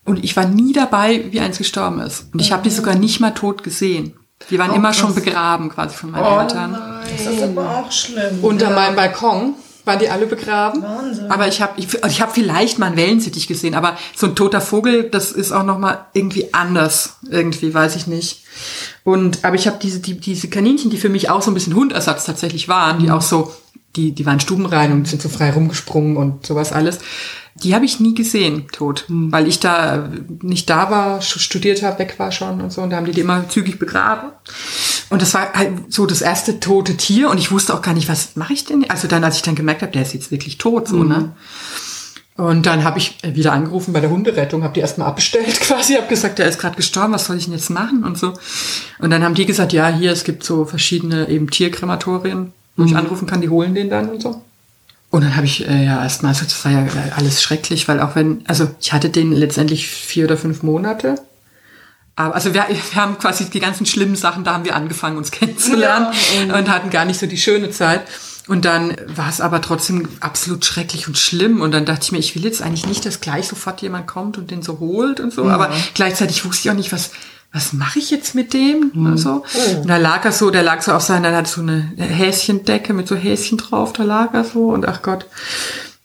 Und ich war nie dabei, wie eins gestorben ist. Und ich habe die sogar nicht mal tot gesehen. Die waren oh, immer schon begraben quasi von meinen oh, Eltern. Nein. Das ist aber auch schlimm. Unter ja, meinem Balkon waren die alle begraben. Wahnsinn. Aber ich habe ich, ich hab vielleicht mal einen Wellensittich gesehen, aber so ein toter Vogel, das ist auch nochmal irgendwie anders. Irgendwie, weiß ich nicht. Und aber ich habe diese die, diese Kaninchen, die für mich auch so ein bisschen Hundersatz tatsächlich waren, die auch so, die die waren stubenrein und sind so frei rumgesprungen und sowas alles, die habe ich nie gesehen, tot. Weil ich da nicht da war, studiert habe, weg war schon und so. Und da haben die die immer zügig begraben. Und das war halt so das erste tote Tier und ich wusste auch gar nicht, was mache ich denn? Also dann, als ich dann gemerkt habe, der ist jetzt wirklich tot, so, mhm, ne? Und dann habe ich wieder angerufen bei der Hunderettung, habe die erstmal abbestellt quasi, habe gesagt, der ist gerade gestorben, was soll ich denn jetzt machen und so. Und dann haben die gesagt, ja, hier, es gibt so verschiedene eben Tierkrematorien, wo mhm, ich anrufen kann, die holen den dann und so. Und dann habe ich äh, ja erstmal, also das war ja alles schrecklich, weil auch wenn, also ich hatte den letztendlich vier oder fünf Monate. Aber, also wir, wir haben quasi die ganzen schlimmen Sachen, da haben wir angefangen, uns kennenzulernen, ja, und hatten gar nicht so die schöne Zeit. Und dann war es aber trotzdem absolut schrecklich und schlimm. Und dann dachte ich mir, ich will jetzt eigentlich nicht, dass gleich sofort jemand kommt und den so holt und so. Ja. Aber gleichzeitig wusste ich auch nicht, was... was mache ich jetzt mit dem? Mhm. Und, so. Oh. Und da lag er so, der lag so auf seiner, der hat so eine Häschendecke mit so Häschen drauf, da lag er so und ach Gott.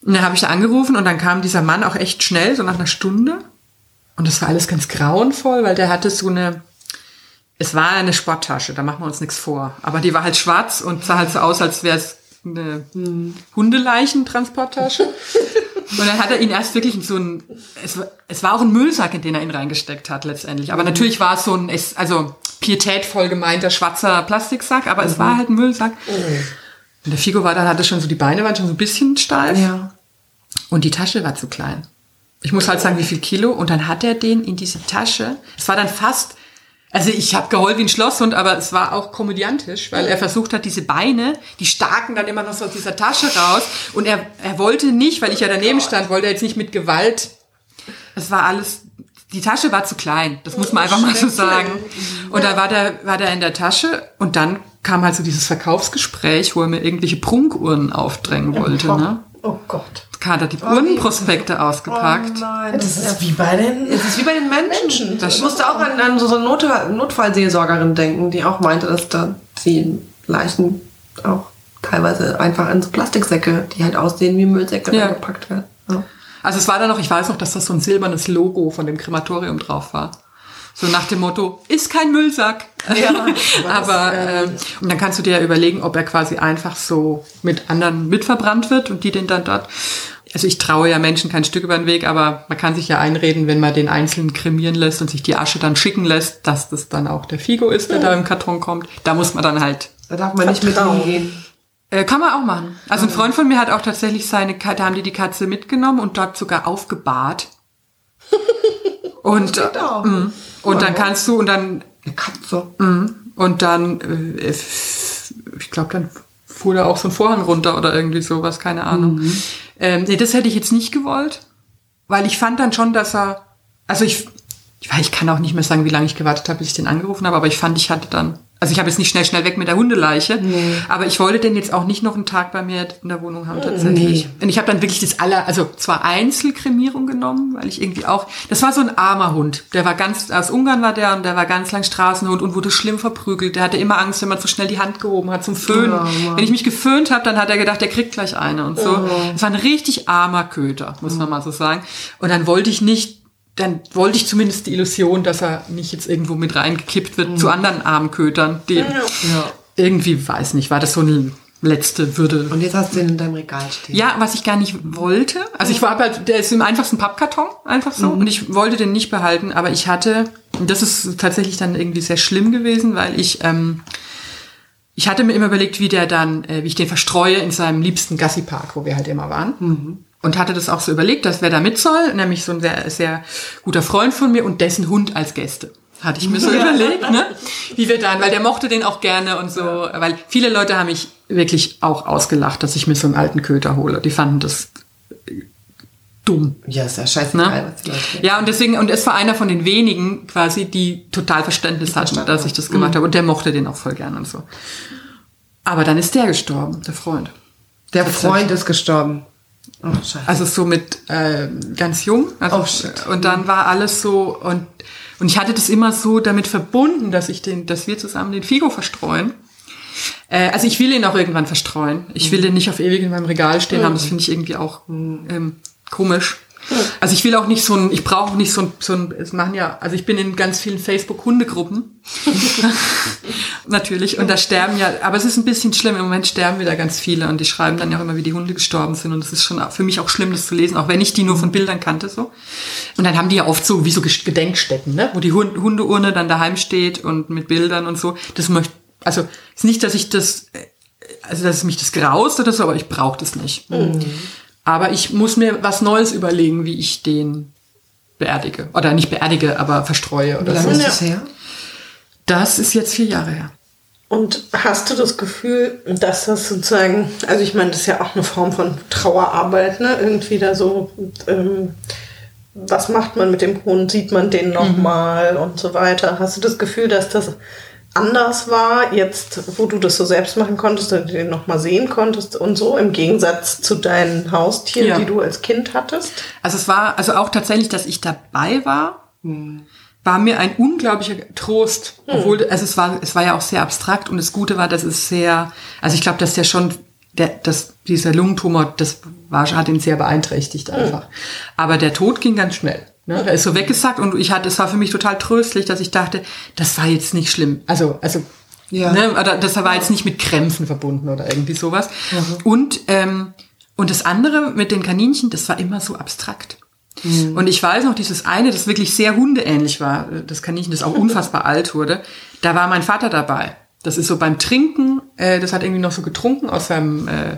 Und dann habe ich da angerufen und dann kam dieser Mann auch echt schnell, so nach einer Stunde. Und das war alles ganz grauenvoll, weil der hatte so eine, es war eine Sporttasche, da machen wir uns nichts vor. Aber die war halt schwarz und sah halt so aus, als wäre es eine mhm. Hundeleichentransporttasche. Und dann hat er ihn erst wirklich in so ein, es war, es war auch ein Müllsack, in den er ihn reingesteckt hat letztendlich. Aber mhm. natürlich war es so ein, also pietätvoll gemeinter schwarzer Plastiksack, aber mhm. es war halt ein Müllsack. Oh. Und der Figo war dann, hatte schon so, die Beine waren schon so ein bisschen steif. Ja. Und die Tasche war zu klein. Ich muss halt sagen, wie viel Kilo. Und dann hat er den in diese Tasche, es war dann fast, also ich habe geheult wie ein Schlosshund, aber es war auch komödiantisch, weil er versucht hat, diese Beine, die staken dann immer noch so aus dieser Tasche raus. Und er, er wollte nicht, weil ich ja daneben stand, wollte er jetzt nicht mit Gewalt. Es war alles, die Tasche war zu klein, das muss man einfach mal so sagen. Und da war der, war der in der Tasche und dann kam halt so dieses Verkaufsgespräch, wo er mir irgendwelche Prunkuhren aufdrängen wollte, ne? Oh Gott. Hat er die Uhrenprospekte oh, ausgepackt. Oh nein. Das ist wie bei den, das ist wie bei den Menschen. Ich musste auch an, an so eine Not, Notfallseelsorgerin denken, die auch meinte, dass da die Leichen auch teilweise einfach in so Plastiksäcke, die halt aussehen wie Müllsäcke, ja. gepackt werden. Ja. Also es war dann noch, ich weiß noch, dass das so ein silbernes Logo von dem Krematorium drauf war. So nach dem Motto, ist kein Müllsack. Ja, aber ähm, und dann kannst du dir ja überlegen, ob er quasi einfach so mit anderen mitverbrannt wird und die den dann dort. Also ich traue ja Menschen kein Stück über den Weg, aber man kann sich ja einreden, wenn man den Einzelnen kremieren lässt und sich die Asche dann schicken lässt, dass das dann auch der Figo ist, der ja. da im Karton kommt. Da muss man dann halt... Da darf man nicht mit umgehen. Äh, kann man auch machen. Also ein Freund von mir hat auch tatsächlich seine... Da haben die die Katze mitgenommen und dort sogar aufgebahrt. Und, mh, und dann kannst du, und dann, eine Katze. Mh, und dann, äh, ich glaube, dann fuhr da auch so ein Vorhang runter oder irgendwie sowas, keine Ahnung. Mhm. Ähm, nee, das hätte ich jetzt nicht gewollt, weil ich fand dann schon, dass er, also ich, ich weiß, ich kann auch nicht mehr sagen, wie lange ich gewartet habe, bis ich den angerufen habe, aber ich fand, ich hatte dann, also ich habe jetzt nicht schnell, schnell weg mit der Hundeleiche, nee. aber ich wollte den jetzt auch nicht noch einen Tag bei mir in der Wohnung haben tatsächlich. Nee. Und ich habe dann wirklich das aller, also zwar Einzelkremierung genommen, weil ich irgendwie auch, das war so ein armer Hund, der war ganz, aus Ungarn war der und der war ganz lang Straßenhund und wurde schlimm verprügelt. Der hatte immer Angst, wenn man zu schnell die Hand gehoben hat zum Föhnen. Oh, wenn ich mich geföhnt habe, dann hat er gedacht, der kriegt gleich eine und so. Oh. Das war ein richtig armer Köter, muss oh. man mal so sagen. Und dann wollte ich nicht, dann wollte ich zumindest die Illusion, dass er nicht jetzt irgendwo mit reingekippt wird mhm. zu anderen armen Kötern. Ja. Irgendwie, weiß nicht, war das so eine letzte Würde. Und jetzt hast du ihn in deinem Regal stehen. Ja, was ich gar nicht wollte. Also ich war halt, der ist im einfachsten Pappkarton, einfach so. Mhm. Und ich wollte den nicht behalten, aber ich hatte, und das ist tatsächlich dann irgendwie sehr schlimm gewesen, weil ich, ähm, ich hatte mir immer überlegt, wie der dann, äh, wie ich den verstreue in seinem liebsten Gassi-Park, wo wir halt immer waren. Mhm. Und hatte das auch so überlegt, dass wer da mit soll, nämlich so ein sehr, sehr guter Freund von mir und dessen Hund als Gäste. Hatte ich mir so ja. überlegt, ne? Wie wir dann, weil der mochte den auch gerne und so, ja. weil viele Leute haben mich wirklich auch ausgelacht, dass ich mir so einen alten Köter hole. Die fanden das dumm. Ja, ist ja scheißegal, ne? Was die Leute denken. Ja, und deswegen, und es war einer von den wenigen quasi, die total Verständnis hatten, dass ich das gemacht mhm. habe. Und der mochte den auch voll gerne und so. Aber dann ist der gestorben, der Freund. Der Freund ist gestorben. Oh, also so mit äh, ganz jung. Also, oh, shit. Und dann war alles so und und ich hatte das immer so damit verbunden, dass ich den, dass wir zusammen den Figo verstreuen. Äh, also ich will ihn auch irgendwann verstreuen. Ich will den nicht auf ewig in meinem Regal stehen haben. Das finde ich irgendwie auch ähm, komisch. Also ich will auch nicht so ein, ich brauche nicht so ein, so ein, es machen ja, also ich bin in ganz vielen Facebook-Hundegruppen. Natürlich. Und da sterben ja, aber es ist ein bisschen schlimm, im Moment sterben wieder ganz viele und die schreiben dann ja auch immer, wie die Hunde gestorben sind und es ist schon für mich auch schlimm, das zu lesen, auch wenn ich die nur von Bildern kannte, so. Und dann haben die ja oft so, wie so Gedenkstätten, ne, wo die Hund, Hundeurne dann daheim steht und mit Bildern und so. Das möchte, also, ist nicht, dass ich das, also, dass mich das graust oder so, aber ich brauche das nicht. Mhm. Aber ich muss mir was Neues überlegen, wie ich den beerdige. Oder nicht beerdige, aber verstreue. Oder wie lange so. Ist das her? Das ist jetzt vier Jahre her. Und hast du das Gefühl, dass das sozusagen, also ich meine, das ist ja auch eine Form von Trauerarbeit, ne? Irgendwie da so, ähm, was macht man mit dem Hund? Sieht man den nochmal mhm. und so weiter? Hast du das Gefühl, dass das anders war, jetzt wo du das so selbst machen konntest und den nochmal sehen konntest und so, im Gegensatz zu deinen Haustieren, ja, die du als Kind hattest? Also es war, also auch tatsächlich, dass ich dabei war, hm. war mir ein unglaublicher Trost. Hm. Obwohl, also es war, es war ja auch sehr abstrakt und das Gute war, dass es sehr, also ich glaube, dass ja schon, der, dass dieser Lungentumor, das war, hat ihn sehr beeinträchtigt einfach. Hm. Aber der Tod ging ganz schnell. Ne, da ist so weggesackt und ich hatte, es war für mich total tröstlich, dass ich dachte, das war jetzt nicht schlimm. Also, also, ja, ne, das war jetzt nicht mit Krämpfen verbunden oder irgendwie sowas. Mhm. Und, ähm, und das andere mit den Kaninchen, das war immer so abstrakt. Mhm. Und ich weiß noch, dieses eine, das wirklich sehr hundeähnlich war, das Kaninchen, das auch unfassbar alt wurde, da war mein Vater dabei. Das ist so beim Trinken, äh, das hat irgendwie noch so getrunken aus seinem äh,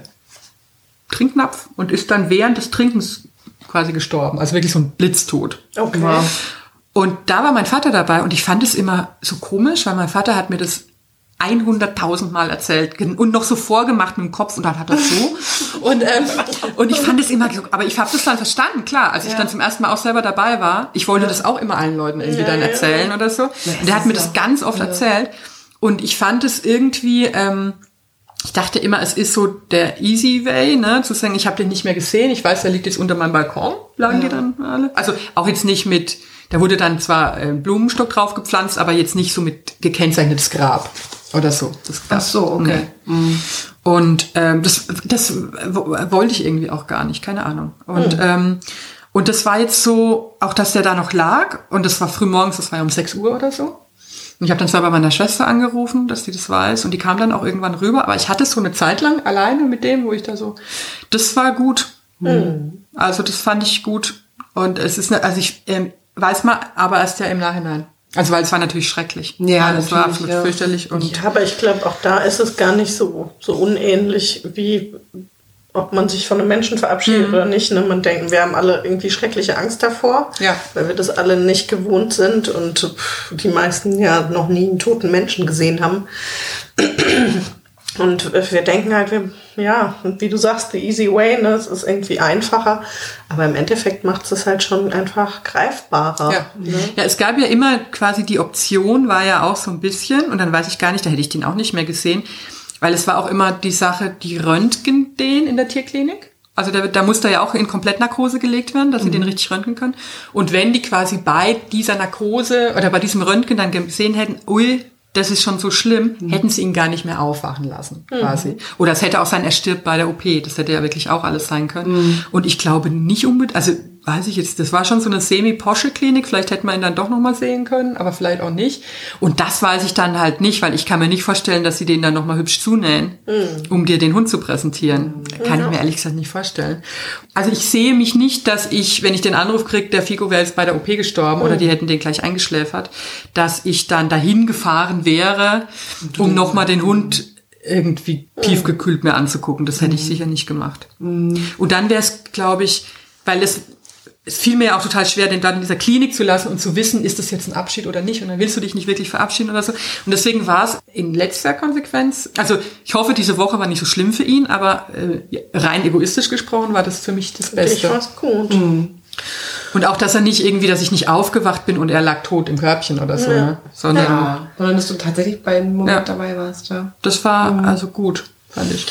Trinknapf und ist dann während des Trinkens quasi gestorben. Also wirklich so ein Blitztod. Okay. Wow. Und da war mein Vater dabei und ich fand es immer so komisch, weil mein Vater hat mir das hunderttausend Mal erzählt und noch so vorgemacht mit dem Kopf und dann hat er so. und, ähm, und ich fand es immer so, aber ich habe das dann verstanden, klar, als ja. ich dann zum ersten Mal auch selber dabei war. Ich wollte ja. das auch immer allen Leuten irgendwie ja, dann erzählen ja. oder so. Ja, und der hat mir das ganz oft ja. erzählt und ich fand es irgendwie... Ähm, Ich dachte immer, es ist so der easy way, ne, zu sagen, ich habe den nicht mehr gesehen, ich weiß, der liegt jetzt unter meinem Balkon, lagen ja. die dann alle. Also auch jetzt nicht mit, da wurde dann zwar ein Blumenstock drauf gepflanzt, aber jetzt nicht so mit gekennzeichnetes Grab oder so. Das Grab. Ach so, okay. Nee. Mhm. Und ähm, das, das wollte ich irgendwie auch gar nicht, keine Ahnung. Und mhm. ähm, und das war jetzt so, auch dass der da noch lag und das war früh morgens, das war ja um sechs Uhr oder so. Und ich habe dann zwar bei meiner Schwester angerufen, dass die das weiß. Und die kam dann auch irgendwann rüber. Aber ich hatte es so eine Zeit lang alleine mit dem, wo ich da so... Das war gut. Mhm. Also das fand ich gut. Und es ist... Also ich ähm, weiß mal, aber erst ja im Nachhinein. Also weil es war natürlich schrecklich. Ja, das war absolut ja. fürchterlich. Und ja, aber ich glaube, auch da ist es gar nicht so, so unähnlich wie... ob man sich von einem Menschen verabschiedet mhm. oder nicht. Ne? Man denkt, wir haben alle irgendwie schreckliche Angst davor, ja. weil wir das alle nicht gewohnt sind und pff, die meisten ja noch nie einen toten Menschen gesehen haben. Und wir denken halt, wir, ja, wie du sagst, the easy way, ne? Es ist irgendwie einfacher. Aber im Endeffekt macht es halt schon einfach greifbarer. Ja. Ne? Ja, es gab ja immer quasi die Option, war ja auch so ein bisschen, und dann weiß ich gar nicht, da hätte ich den auch nicht mehr gesehen, weil es war auch immer die Sache, die röntgen den in der Tierklinik. Also da, da muss da ja auch in Komplettnarkose gelegt werden, dass sie mhm. den richtig röntgen können. Und wenn die quasi bei dieser Narkose oder bei diesem Röntgen dann gesehen hätten, ui, das ist schon so schlimm, mhm. hätten sie ihn gar nicht mehr aufwachen lassen quasi. Mhm. Oder es hätte auch sein, er stirbt bei der O P. Das hätte ja wirklich auch alles sein können. Mhm. Und ich glaube nicht unbedingt, also weiß ich jetzt, das war schon so eine Semi-Posche-Klinik, vielleicht hätte man ihn dann doch nochmal sehen können, aber vielleicht auch nicht. Und das weiß ich dann halt nicht, weil ich kann mir nicht vorstellen, dass sie den dann nochmal hübsch zunähen, mm. um dir den Hund zu präsentieren. Mm. Kann ja. ich mir ehrlich gesagt nicht vorstellen. Also ich sehe mich nicht, dass ich, wenn ich den Anruf kriege, der Figo wäre jetzt bei der O P gestorben mm. oder die hätten den gleich eingeschläfert, dass ich dann dahin gefahren wäre, um nochmal den Hund irgendwie mm. tiefgekühlt mir anzugucken. Das hätte ich mm. sicher nicht gemacht. Mm. Und dann wäre es, glaube ich, weil es... Es fiel mir ja auch total schwer, den dann in dieser Klinik zu lassen und zu wissen, ist das jetzt ein Abschied oder nicht? Und dann willst du dich nicht wirklich verabschieden oder so. Und deswegen war es in letzter Konsequenz, also ich hoffe, diese Woche war nicht so schlimm für ihn, aber äh, rein egoistisch gesprochen war das für mich das Beste. Ich fand's gut. Mhm. Und auch, dass er nicht irgendwie, dass ich nicht aufgewacht bin und er lag tot im Körbchen oder so. Ja. Ne? Sondern, ja. Sondern, dass du tatsächlich bei einem Moment ja. dabei warst. Ja. Das war mhm. also gut, fand ich.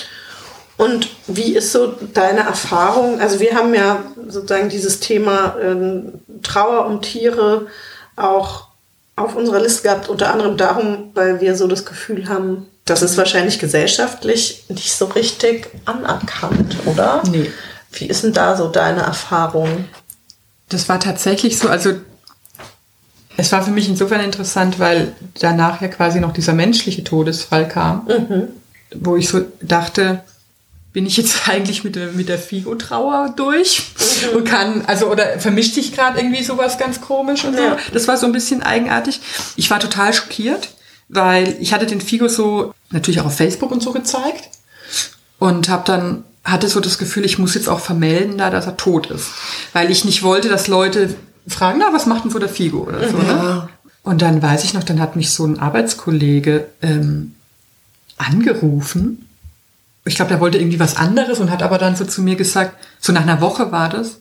Und wie ist so deine Erfahrung? Also wir haben ja sozusagen dieses Thema ähm, Trauer um Tiere auch auf unserer Liste gehabt, unter anderem darum, weil wir so das Gefühl haben, das ist wahrscheinlich gesellschaftlich nicht so richtig anerkannt, oder? Nee. Wie ist denn da so deine Erfahrung? Das war tatsächlich so, also es war für mich insofern interessant, weil danach ja quasi noch dieser menschliche Todesfall kam, mhm. wo ich so dachte... Bin ich jetzt eigentlich mit der, mit der Figo-Trauer durch? Mhm. Und kann, also, oder vermischt sich gerade irgendwie sowas ganz komisch und so. Ja. Das war so ein bisschen eigenartig. Ich war total schockiert, weil ich hatte den Figo so natürlich auch auf Facebook und so gezeigt und habe dann, hatte so das Gefühl, ich muss jetzt auch vermelden, da, dass er tot ist. Weil ich nicht wollte, dass Leute fragen, na, was macht denn so der Figo oder so, mhm. ne? Und dann weiß ich noch, dann hat mich so ein Arbeitskollege ähm, angerufen. Ich glaube, der wollte irgendwie was anderes und hat aber dann so zu mir gesagt, so nach einer Woche war das,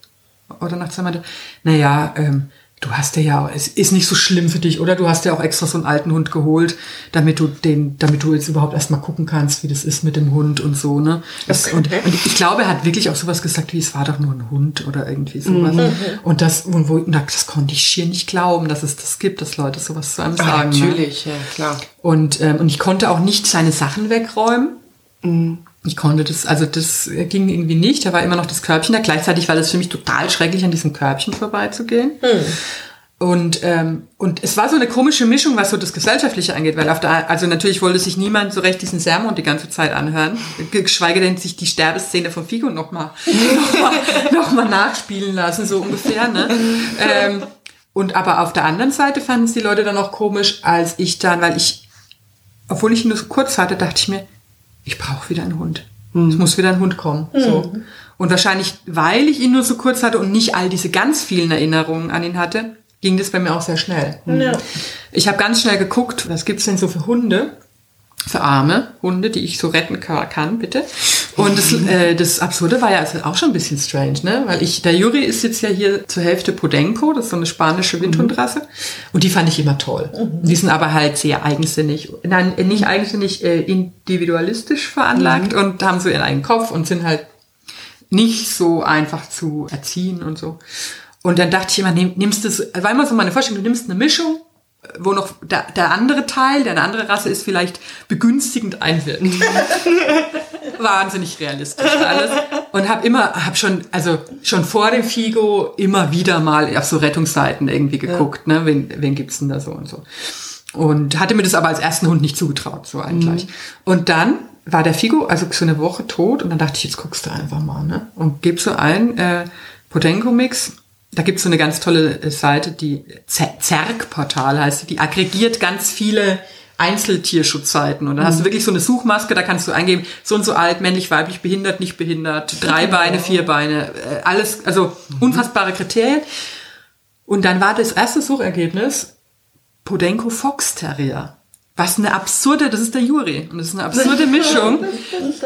oder nach zwei Monaten, naja, ähm, Du hast ja ja, es ist nicht so schlimm für dich, oder? Du hast ja auch extra so einen alten Hund geholt, damit du den, damit du jetzt überhaupt erstmal gucken kannst, wie das ist mit dem Hund und so, ne? Das, okay. und, und ich glaube, er hat wirklich auch sowas gesagt, wie es war doch nur ein Hund oder irgendwie sowas. Mhm. Und das, und wo, das konnte ich schier nicht glauben, dass es das gibt, dass Leute sowas zu einem sagen. Ach, natürlich, ne? Ja, klar. Und, ähm, und ich konnte auch nicht seine Sachen wegräumen. Mhm. Ich konnte das, also das ging irgendwie nicht, da war immer noch das Körbchen da. Gleichzeitig war das für mich total schrecklich, an diesem Körbchen vorbeizugehen. Hm. Und, ähm, und es war so eine komische Mischung, was so das Gesellschaftliche angeht, weil auf der, also natürlich wollte sich niemand so recht diesen Sermon die ganze Zeit anhören, geschweige denn sich die Sterbeszene von Figo nochmal, nochmal, nochmal nachspielen lassen, so ungefähr, ne? ähm, und aber auf der anderen Seite fanden es die Leute dann auch komisch, als ich dann, weil ich, obwohl ich ihn nur so kurz hatte, dachte ich mir, ich brauche wieder einen Hund. Hm. Es muss wieder ein Hund kommen. Hm. So. Und wahrscheinlich, weil ich ihn nur so kurz hatte und nicht all diese ganz vielen Erinnerungen an ihn hatte, ging das bei mir auch sehr schnell. Hm. Ja. Ich habe ganz schnell geguckt, was gibt's denn so für Hunde, für arme Hunde, die ich so retten kann, bitte. Und das, äh, das Absurde war ja also auch schon ein bisschen strange, ne? Weil ich, der Juri ist jetzt ja hier zur Hälfte Podenco, das ist so eine spanische Windhundrasse. Und die fand ich immer toll. Mhm. Die sind aber halt sehr eigensinnig, nein, nicht eigensinnig, äh, individualistisch veranlagt, mhm, und haben so ihren eigenen Kopf und sind halt nicht so einfach zu erziehen und so. Und dann dachte ich immer, nehm, nimmst du, war immer so meine Vorstellung, du nimmst eine Mischung, wo noch der, der andere Teil, der eine andere Rasse ist, vielleicht begünstigend einwirkt. Wahnsinnig realistisch alles. Und habe immer, habe schon, also schon vor dem Figo immer wieder mal auf so Rettungsseiten irgendwie geguckt, ja, ne, wen, wen gibt's denn da so und so. Und hatte mir das aber als ersten Hund nicht zugetraut, so eigentlich. Mhm. Und dann war der Figo, also so eine Woche tot, und dann dachte ich, jetzt guckst du einfach mal, ne, und gib so ein äh, Podenco-Mix. Da gibt's so eine ganz tolle Seite, die Zerg-Portal heißt die, die aggregiert ganz viele Einzeltierschutzseiten. Und dann, mhm, hast du wirklich so eine Suchmaske, da kannst du eingeben, so und so alt, männlich, weiblich, behindert, nicht behindert, drei Beine, vier Beine, alles, also unfassbare Kriterien. Und dann war das erste Suchergebnis Podenco Fox Terrier. Was eine absurde, das ist der Juri. Und das ist eine absurde Mischung,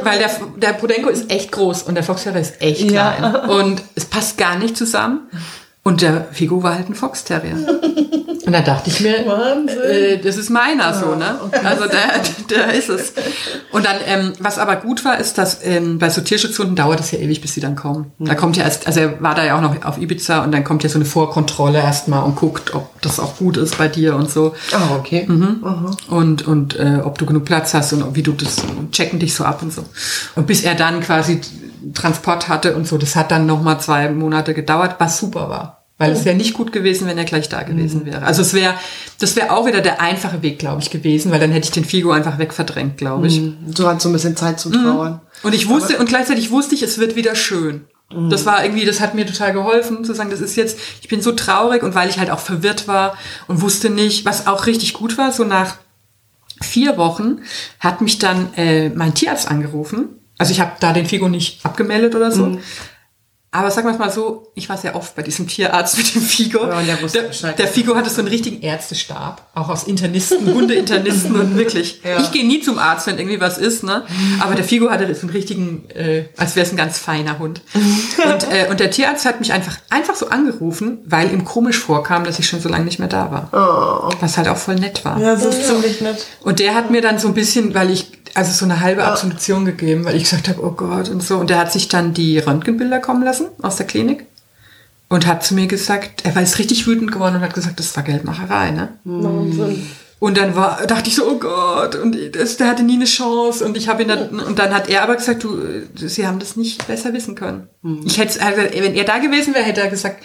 weil der, der Podenco ist echt groß und der Fox Terrier ist echt klein. Ja. Und es passt gar nicht zusammen. Und der Figo war halt ein Fox Terrier. Und da dachte ich mir, äh, das ist meiner, so, ne? Also der, der ist es. Und dann, ähm, was aber gut war, ist, dass ähm, bei so Tierschutzhunden dauert es ja ewig, bis sie dann kommen. Da kommt ja erst, also er war da ja auch noch auf Ibiza und dann kommt ja so eine Vorkontrolle erstmal und guckt, ob das auch gut ist bei dir und so. Ah, oh, okay. Mhm. Uh-huh. Und, und äh, ob du genug Platz hast und wie du das, und checken dich so ab und so. Und bis er dann quasi Transport hatte und so, das hat dann nochmal zwei Monate gedauert, was super war. Weil es wäre nicht gut gewesen, wenn er gleich da gewesen wäre. Also es wäre, das wäre auch wieder der einfache Weg, glaube ich, gewesen, weil dann hätte ich den Figo einfach wegverdrängt, glaube ich. So hat so ein bisschen Zeit zum Trauern. Und ich wusste, Aber und gleichzeitig wusste ich, es wird wieder schön. Mhm. Das war irgendwie, das hat mir total geholfen, zu sagen, das ist jetzt, ich bin so traurig, und weil ich halt auch verwirrt war und wusste nicht, was auch richtig gut war, so nach vier Wochen hat mich dann äh, mein Tierarzt angerufen. Also ich habe da den Figo nicht abgemeldet oder so. Mhm. Aber sagen wir es mal so, ich war sehr oft bei diesem Tierarzt mit dem Figo. Ja, und der wusste Bescheid. Der Figo hatte so einen richtigen Ärztestab, auch aus Internisten, Hundeinternisten und wirklich. Ja. Ich gehe nie zum Arzt, wenn irgendwie was ist, ne? Aber der Figo hatte so einen richtigen, äh, als wäre es ein ganz feiner Hund. Und, äh, und der Tierarzt hat mich einfach einfach so angerufen, weil ihm komisch vorkam, dass ich schon so lange nicht mehr da war. Oh. Was halt auch voll nett war. Ja, das ist ziemlich nett. Und der hat mir dann so ein bisschen, weil ich... Also so eine halbe Absolution gegeben, weil ich gesagt habe, oh Gott und so. Und der hat sich dann die Röntgenbilder kommen lassen aus der Klinik und hat zu mir gesagt, er war jetzt richtig wütend geworden und hat gesagt, das war Geldmacherei, ne? Wahnsinn. Und dann war, dachte ich so, oh Gott, und das, der hatte nie eine Chance. Und ich habe ihn dann, und dann hat er aber gesagt, du, sie haben das nicht besser wissen können. Ich hätte, wenn er da gewesen wäre, hätte er gesagt,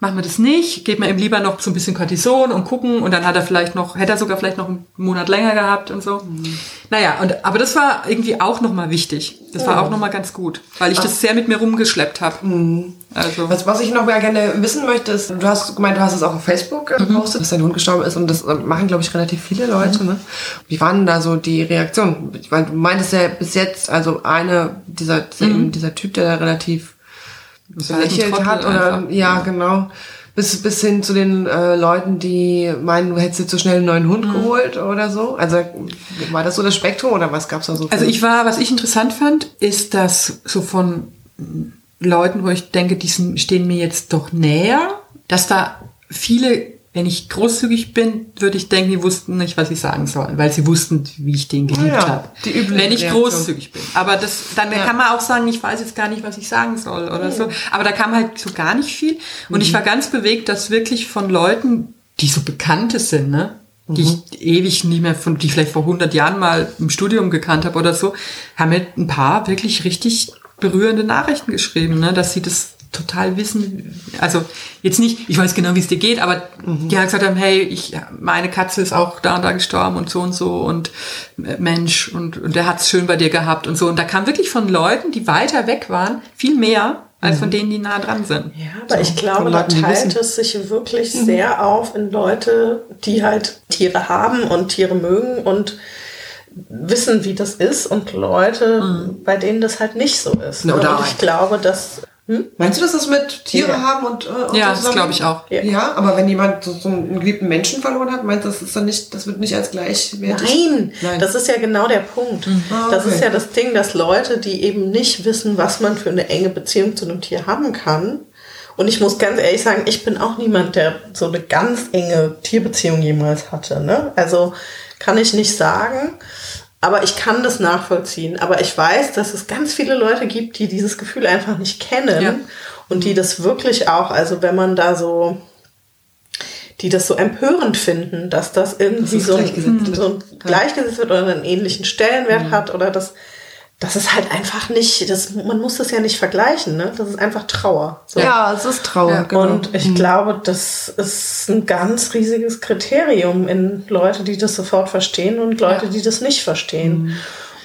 machen wir das nicht, geben wir ihm lieber noch so ein bisschen Kortison und gucken, und dann hat er vielleicht noch, hätte er sogar vielleicht noch einen Monat länger gehabt und so. Mhm. Naja, und, aber das war irgendwie auch nochmal wichtig. Das oh. war auch nochmal ganz gut, weil ich Ach. das sehr mit mir rumgeschleppt habe. Mhm. Also. Was, was ich noch mal gerne wissen möchte, ist, du hast gemeint, du hast es auch auf Facebook gepostet, mhm, dass dein Hund gestorben ist, und das machen, glaube ich, relativ viele Leute. Mhm. Ne? Wie waren da so die Reaktionen? Ich meine, du meintest ja bis jetzt, also einer, dieser, mhm. dieser Typ, der da relativ belächelt hat, oder ja, ja, genau, bis bis hin zu den äh, Leuten, die meinen, du hättest dir zu schnell einen neuen Hund, mhm, geholt oder so. Also war das so das Spektrum, oder was gab's da so? Also ich war, was ich interessant fand, ist, dass so von Leuten, wo ich denke, die stehen mir jetzt doch näher, dass da viele, wenn ich großzügig bin, würde ich denken, die wussten nicht, was ich sagen soll, weil sie wussten, wie ich den geliebt ja, habe. Die üblichen wenn ich Reaktion. Großzügig bin. Aber das, dann ja. kann man auch sagen, ich weiß jetzt gar nicht, was ich sagen soll oder oh. so. Aber da kam halt so gar nicht viel. Und mhm. ich war ganz bewegt, dass wirklich von Leuten, die so Bekannte sind, ne? Die mhm. ich ewig nicht mehr von, die ich vielleicht vor hundert Jahren mal im Studium gekannt habe oder so, haben mir ein paar wirklich richtig berührende Nachrichten geschrieben, ne, dass sie das total wissen, also jetzt nicht, ich weiß genau, wie es dir geht, aber mhm. die haben gesagt haben, hey, ich, meine Katze ist auch da und da gestorben und so und so und Mensch und, und der hat's schön bei dir gehabt und so. Und da kam wirklich von Leuten, die weiter weg waren, viel mehr als von denen, die nah dran sind. Ja, aber so. Ich glaube, da teilt es sich wirklich mhm. sehr auf in Leute, die halt Tiere haben und Tiere mögen und wissen, wie das ist und Leute, mhm. bei denen das halt nicht so ist. No, und nein. ich glaube, dass... Hm? Meinst du, dass das mit Tiere ja. haben und, äh, und ja, das glaube ich auch. Ja, ja, aber wenn jemand so, so einen geliebten Menschen verloren hat, meinst du, das ist dann nicht, das wird nicht als gleichwertig? Nein, Nein. das ist ja genau der Punkt. Mhm. Ah, okay. Das ist ja das Ding, dass Leute, die eben nicht wissen, was man für eine enge Beziehung zu einem Tier haben kann. Und ich muss ganz ehrlich sagen, ich bin auch niemand, der so eine ganz enge Tierbeziehung jemals hatte. Ne? Also kann ich nicht sagen. Aber ich kann das nachvollziehen. Aber ich weiß, dass es ganz viele Leute gibt, die dieses Gefühl einfach nicht kennen. Ja. Und die das wirklich auch, also wenn man da so, die das so empörend finden, dass das irgendwie das so, ein, so ein gleichgesetzt wird oder einen ähnlichen Stellenwert ja. hat. Oder das, das ist halt einfach nicht, das, man muss das ja nicht vergleichen. Ne? Das ist einfach Trauer. So. Ja, es ist Trauer. Ja, genau. Und ich mhm. glaube, das ist ein ganz riesiges Kriterium in Leute, die das sofort verstehen und Leute, ja. die das nicht verstehen. Mhm.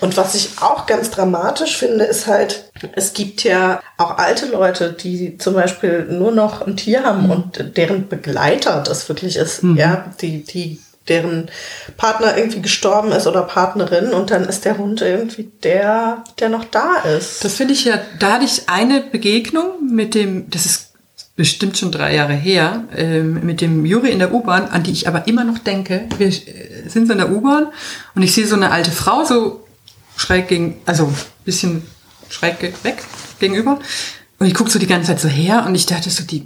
Und was ich auch ganz dramatisch finde, ist halt, es gibt ja auch alte Leute, die zum Beispiel nur noch ein Tier haben mhm. und deren Begleiter das wirklich ist. Mhm. Ja, die, die deren Partner irgendwie gestorben ist oder Partnerin und dann ist der Hund irgendwie der, der noch da ist. Das finde ich ja, da hatte ich eine Begegnung mit dem, das ist bestimmt schon drei Jahre her, ähm, mit dem Juri in der U-Bahn, an die ich aber immer noch denke. Wir sind so in der U-Bahn und ich sehe so eine alte Frau so schräg gegen, also ein bisschen schräg weg gegenüber und ich gucke so die ganze Zeit so her und ich dachte so, die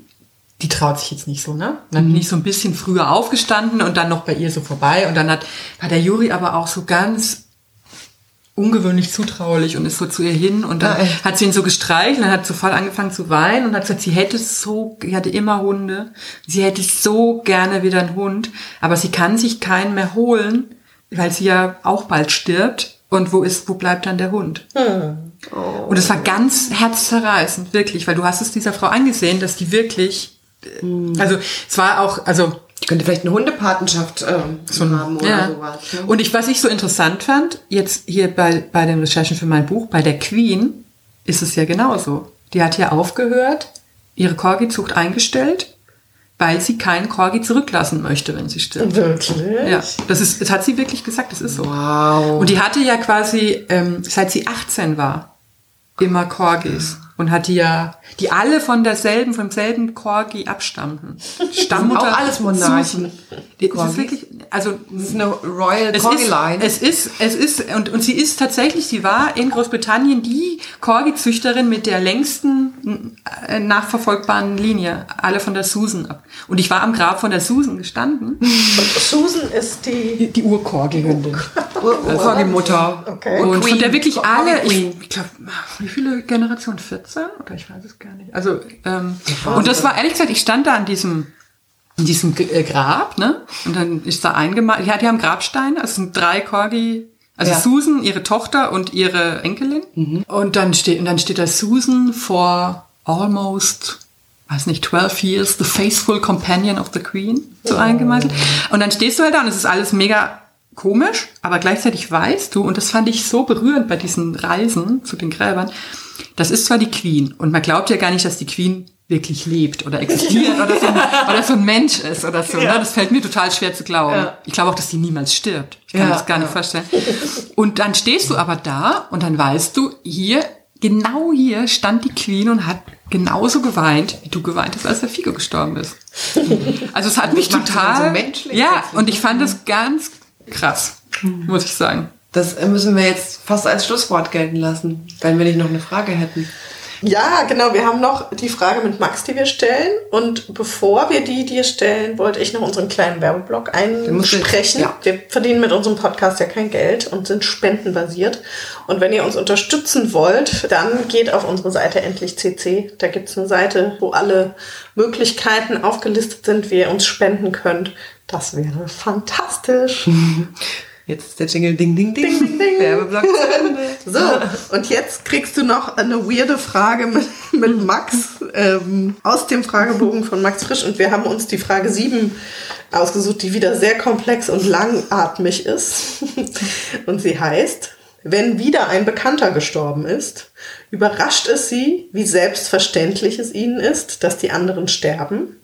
die traut sich jetzt nicht so, ne? Und dann bin ich so ein bisschen früher aufgestanden und dann noch bei ihr so vorbei. Und dann hat, war der Juri aber auch so ganz ungewöhnlich zutraulich und ist so zu ihr hin. Und dann Nein. hat sie ihn so gestreichelt und dann hat sofort angefangen zu weinen und hat gesagt, sie hätte so, sie hatte immer Hunde. Sie hätte so gerne wieder einen Hund. Aber sie kann sich keinen mehr holen, weil sie ja auch bald stirbt. Und wo ist, wo bleibt dann der Hund? Hm. Oh. Und es war ganz herzzerreißend, wirklich. Weil du hast es dieser Frau angesehen, dass die wirklich... Also es war auch, also ich könnte vielleicht eine Hundepatenschaft ähm, so haben oder ja. sowas. Ne? Und ich, was ich so interessant fand, jetzt hier bei, bei den Recherchen für mein Buch, bei der Queen ist es ja genauso. Die hat hier aufgehört, ihre Corgi-Zucht eingestellt, weil sie keinen Corgi zurücklassen möchte, wenn sie stirbt. Wirklich? Ja, das ist, das hat sie wirklich gesagt, das ist so. Wow. Und die hatte ja quasi, ähm, seit sie achtzehn war, immer Corgis. Und hat die ja, die alle von derselben, vom selben Corgi abstammten. Stammmutter. Auch alles Monarchen. Das ist wirklich, also, das ist eine Royal Corgi Line. Es ist, es ist, und, und sie ist tatsächlich, sie war in Großbritannien die Corgi-Züchterin mit der längsten nachverfolgbaren Linie. Alle von der Susan ab. Und ich war am Grab von der Susan gestanden. Und Susan ist die, die, die Ur-Corgi-Hündin. Ur-Corgi-Mutter. Okay. Und Queen. Von der wirklich alle, ich, ich glaube, wie viele Generationen? Oder ich weiß es gar nicht. Also ähm, und das war ehrlich gesagt, ich stand da an diesem, an diesem Grab, ne? Und dann ist da eingemalt. Ja, die haben Grabsteine. Also sind drei Corgi. Also ja. Susan, ihre Tochter und ihre Enkelin. Mhm. Und dann steht und dann steht da Susan for almost, weiß nicht, twelve years, the faithful companion of the Queen, so oh. eingemalt. Und dann stehst du halt da und es ist alles mega komisch, aber gleichzeitig weißt du, und das fand ich so berührend bei diesen Reisen zu den Gräbern, das ist zwar die Queen und man glaubt ja gar nicht, dass die Queen wirklich lebt oder existiert oder, so ein, oder so ein Mensch ist oder so. Ja. Ne? Das fällt mir total schwer zu glauben. Ja. Ich glaube auch, dass die niemals stirbt. Ich kann ja, das gar nicht ja. vorstellen. Und dann stehst du aber da und dann weißt du, hier, genau hier stand die Queen und hat genauso geweint, wie du geweint hast, als der Figo gestorben ist. Also es hat mich total... So ja, und ich fand das ganz... krass, muss ich sagen. Das müssen wir jetzt fast als Schlusswort gelten lassen, wenn wir nicht noch eine Frage hätten. Ja, genau. Wir haben noch die Frage mit Max, die wir stellen. Und bevor wir die dir stellen, wollte ich noch unseren kleinen Werbeblock einsprechen. Ja. Wir verdienen mit unserem Podcast ja kein Geld und sind spendenbasiert. Und wenn ihr uns unterstützen wollt, dann geht auf unsere Seite endlich punkt c c. Da gibt es eine Seite, wo alle Möglichkeiten aufgelistet sind, wie ihr uns spenden könnt. Das wäre fantastisch. Jetzt ist der Jingle ding, ding, ding. Ding, ding, ding. Werbeblock zu Ende. So, und jetzt kriegst du noch eine weirde Frage mit, mit Max ähm, aus dem Fragebogen von Max Frisch. Und wir haben uns die Frage sieben ausgesucht, die wieder sehr komplex und langatmig ist. Und sie heißt: Wenn wieder ein Bekannter gestorben ist, überrascht es sie, wie selbstverständlich es ihnen ist, dass die anderen sterben?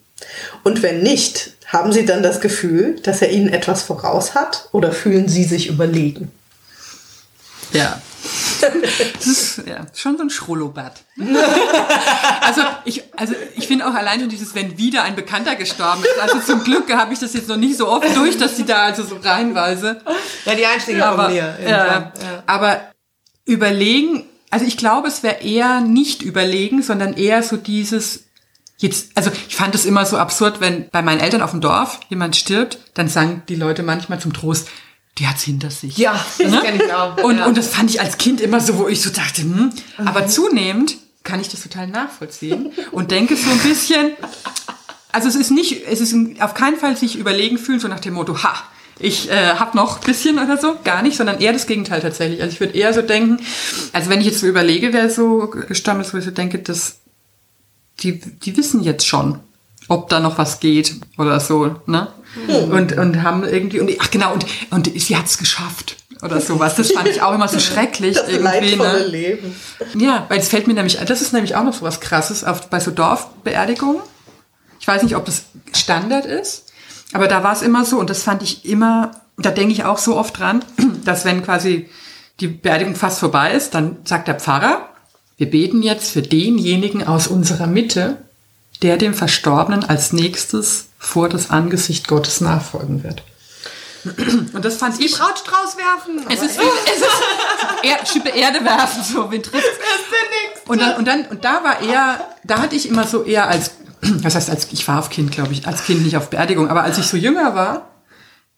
Und wenn nicht, haben sie dann das Gefühl, dass er ihnen etwas voraus hat, oder fühlen sie sich überlegen? Ja. Das ist, ja, schon so ein Schrullobatt. Also ich, also ich finde auch allein schon dieses, wenn wieder ein Bekannter gestorben ist. Also zum Glück habe ich das jetzt noch nicht so oft durch, dass die da also so reinweise. Ja, die Einstiege aber, von mir. Ja, ja. Aber überlegen, also ich glaube, es wäre eher nicht überlegen, sondern eher so dieses, jetzt, also ich fand es immer so absurd, wenn bei meinen Eltern auf dem Dorf jemand stirbt, dann sagen die Leute manchmal zum Trost: Die hat's hinter sich. Ja, das ne? Kann ich auch. Und, ja. und das fand ich als Kind immer so, wo ich so dachte, hm. Mhm. Aber zunehmend kann ich das total nachvollziehen und denke so ein bisschen, also es ist nicht, es ist auf keinen Fall sich überlegen fühlen, so nach dem Motto, ha, ich äh, hab noch ein bisschen oder so, gar nicht, sondern eher das Gegenteil tatsächlich. Also ich würde eher so denken, also wenn ich jetzt so überlege, wer so gestorben ist, wo ich so denke, dass die, die wissen jetzt schon, ob da noch was geht oder so, ne? Mhm. Und, und haben irgendwie, und, ach genau, und, und sie hat es geschafft oder sowas. Das fand ich auch immer so schrecklich. Das irgendwie, leidvolle ne? Leben. Ja, weil es fällt mir nämlich, das ist nämlich auch noch so was Krasses auf, bei so Dorfbeerdigungen. Ich weiß nicht, ob das Standard ist, aber da war es immer so, und das fand ich immer, da denke ich auch so oft dran, dass wenn quasi die Beerdigung fast vorbei ist, dann sagt der Pfarrer: Wir beten jetzt für denjenigen aus unserer Mitte, der dem Verstorbenen als nächstes vor das Angesicht Gottes nachfolgen wird. Und das fand ich... Brautstrauß werfen! Es ist, es ist Schippe Erde werfen, so, wen trifft's? Und dann, und dann, und da war eher, da hatte ich immer so eher als, das heißt, als, ich war auf Kind, glaube ich, als Kind nicht auf Beerdigung, aber als ich so jünger war,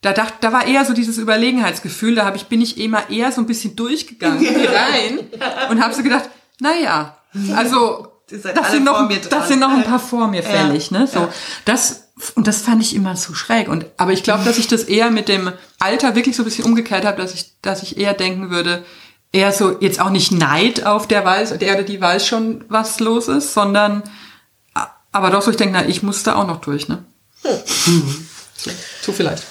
Da dachte, da war eher so dieses Überlegenheitsgefühl, da hab ich, bin ich immer eher so ein bisschen durchgegangen, hier rein, und habe so gedacht, naja, also... Das sind, noch, das sind noch ein paar vor mir fällig, ja, ne? So, ja. das, und das fand ich immer so schräg. Und, aber ich glaube, dass ich das eher mit dem Alter wirklich so ein bisschen umgekehrt habe, dass ich, dass ich eher denken würde, eher so, jetzt auch nicht Neid auf der weiß, der oder die weiß schon, was los ist, sondern, aber doch so, ich denke, na, ich muss da auch noch durch, ne? Hm. Hm. So, so vielleicht.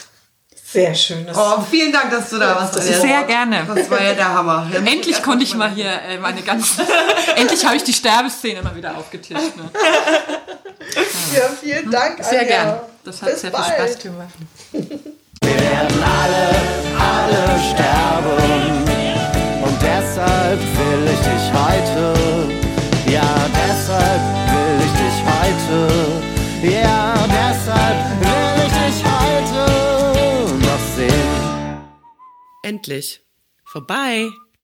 Sehr schön. Oh, vielen Dank, dass du da warst. Das ist sehr gerne. Das war ja der Hammer. Endlich konnte ich mal hier äh, meine ganzen... Endlich habe ich die Sterbeszene mal wieder aufgetischt. Ne? Ja, vielen Dank, Anja. Sehr gerne. Das hat Bis sehr bald. viel Spaß gemacht. Wir werden alle, alle sterben. Und deshalb will ich dich heute. Ja, deshalb will ich dich heute. Ja, deshalb will ich dich heute. Endlich. Vorbei.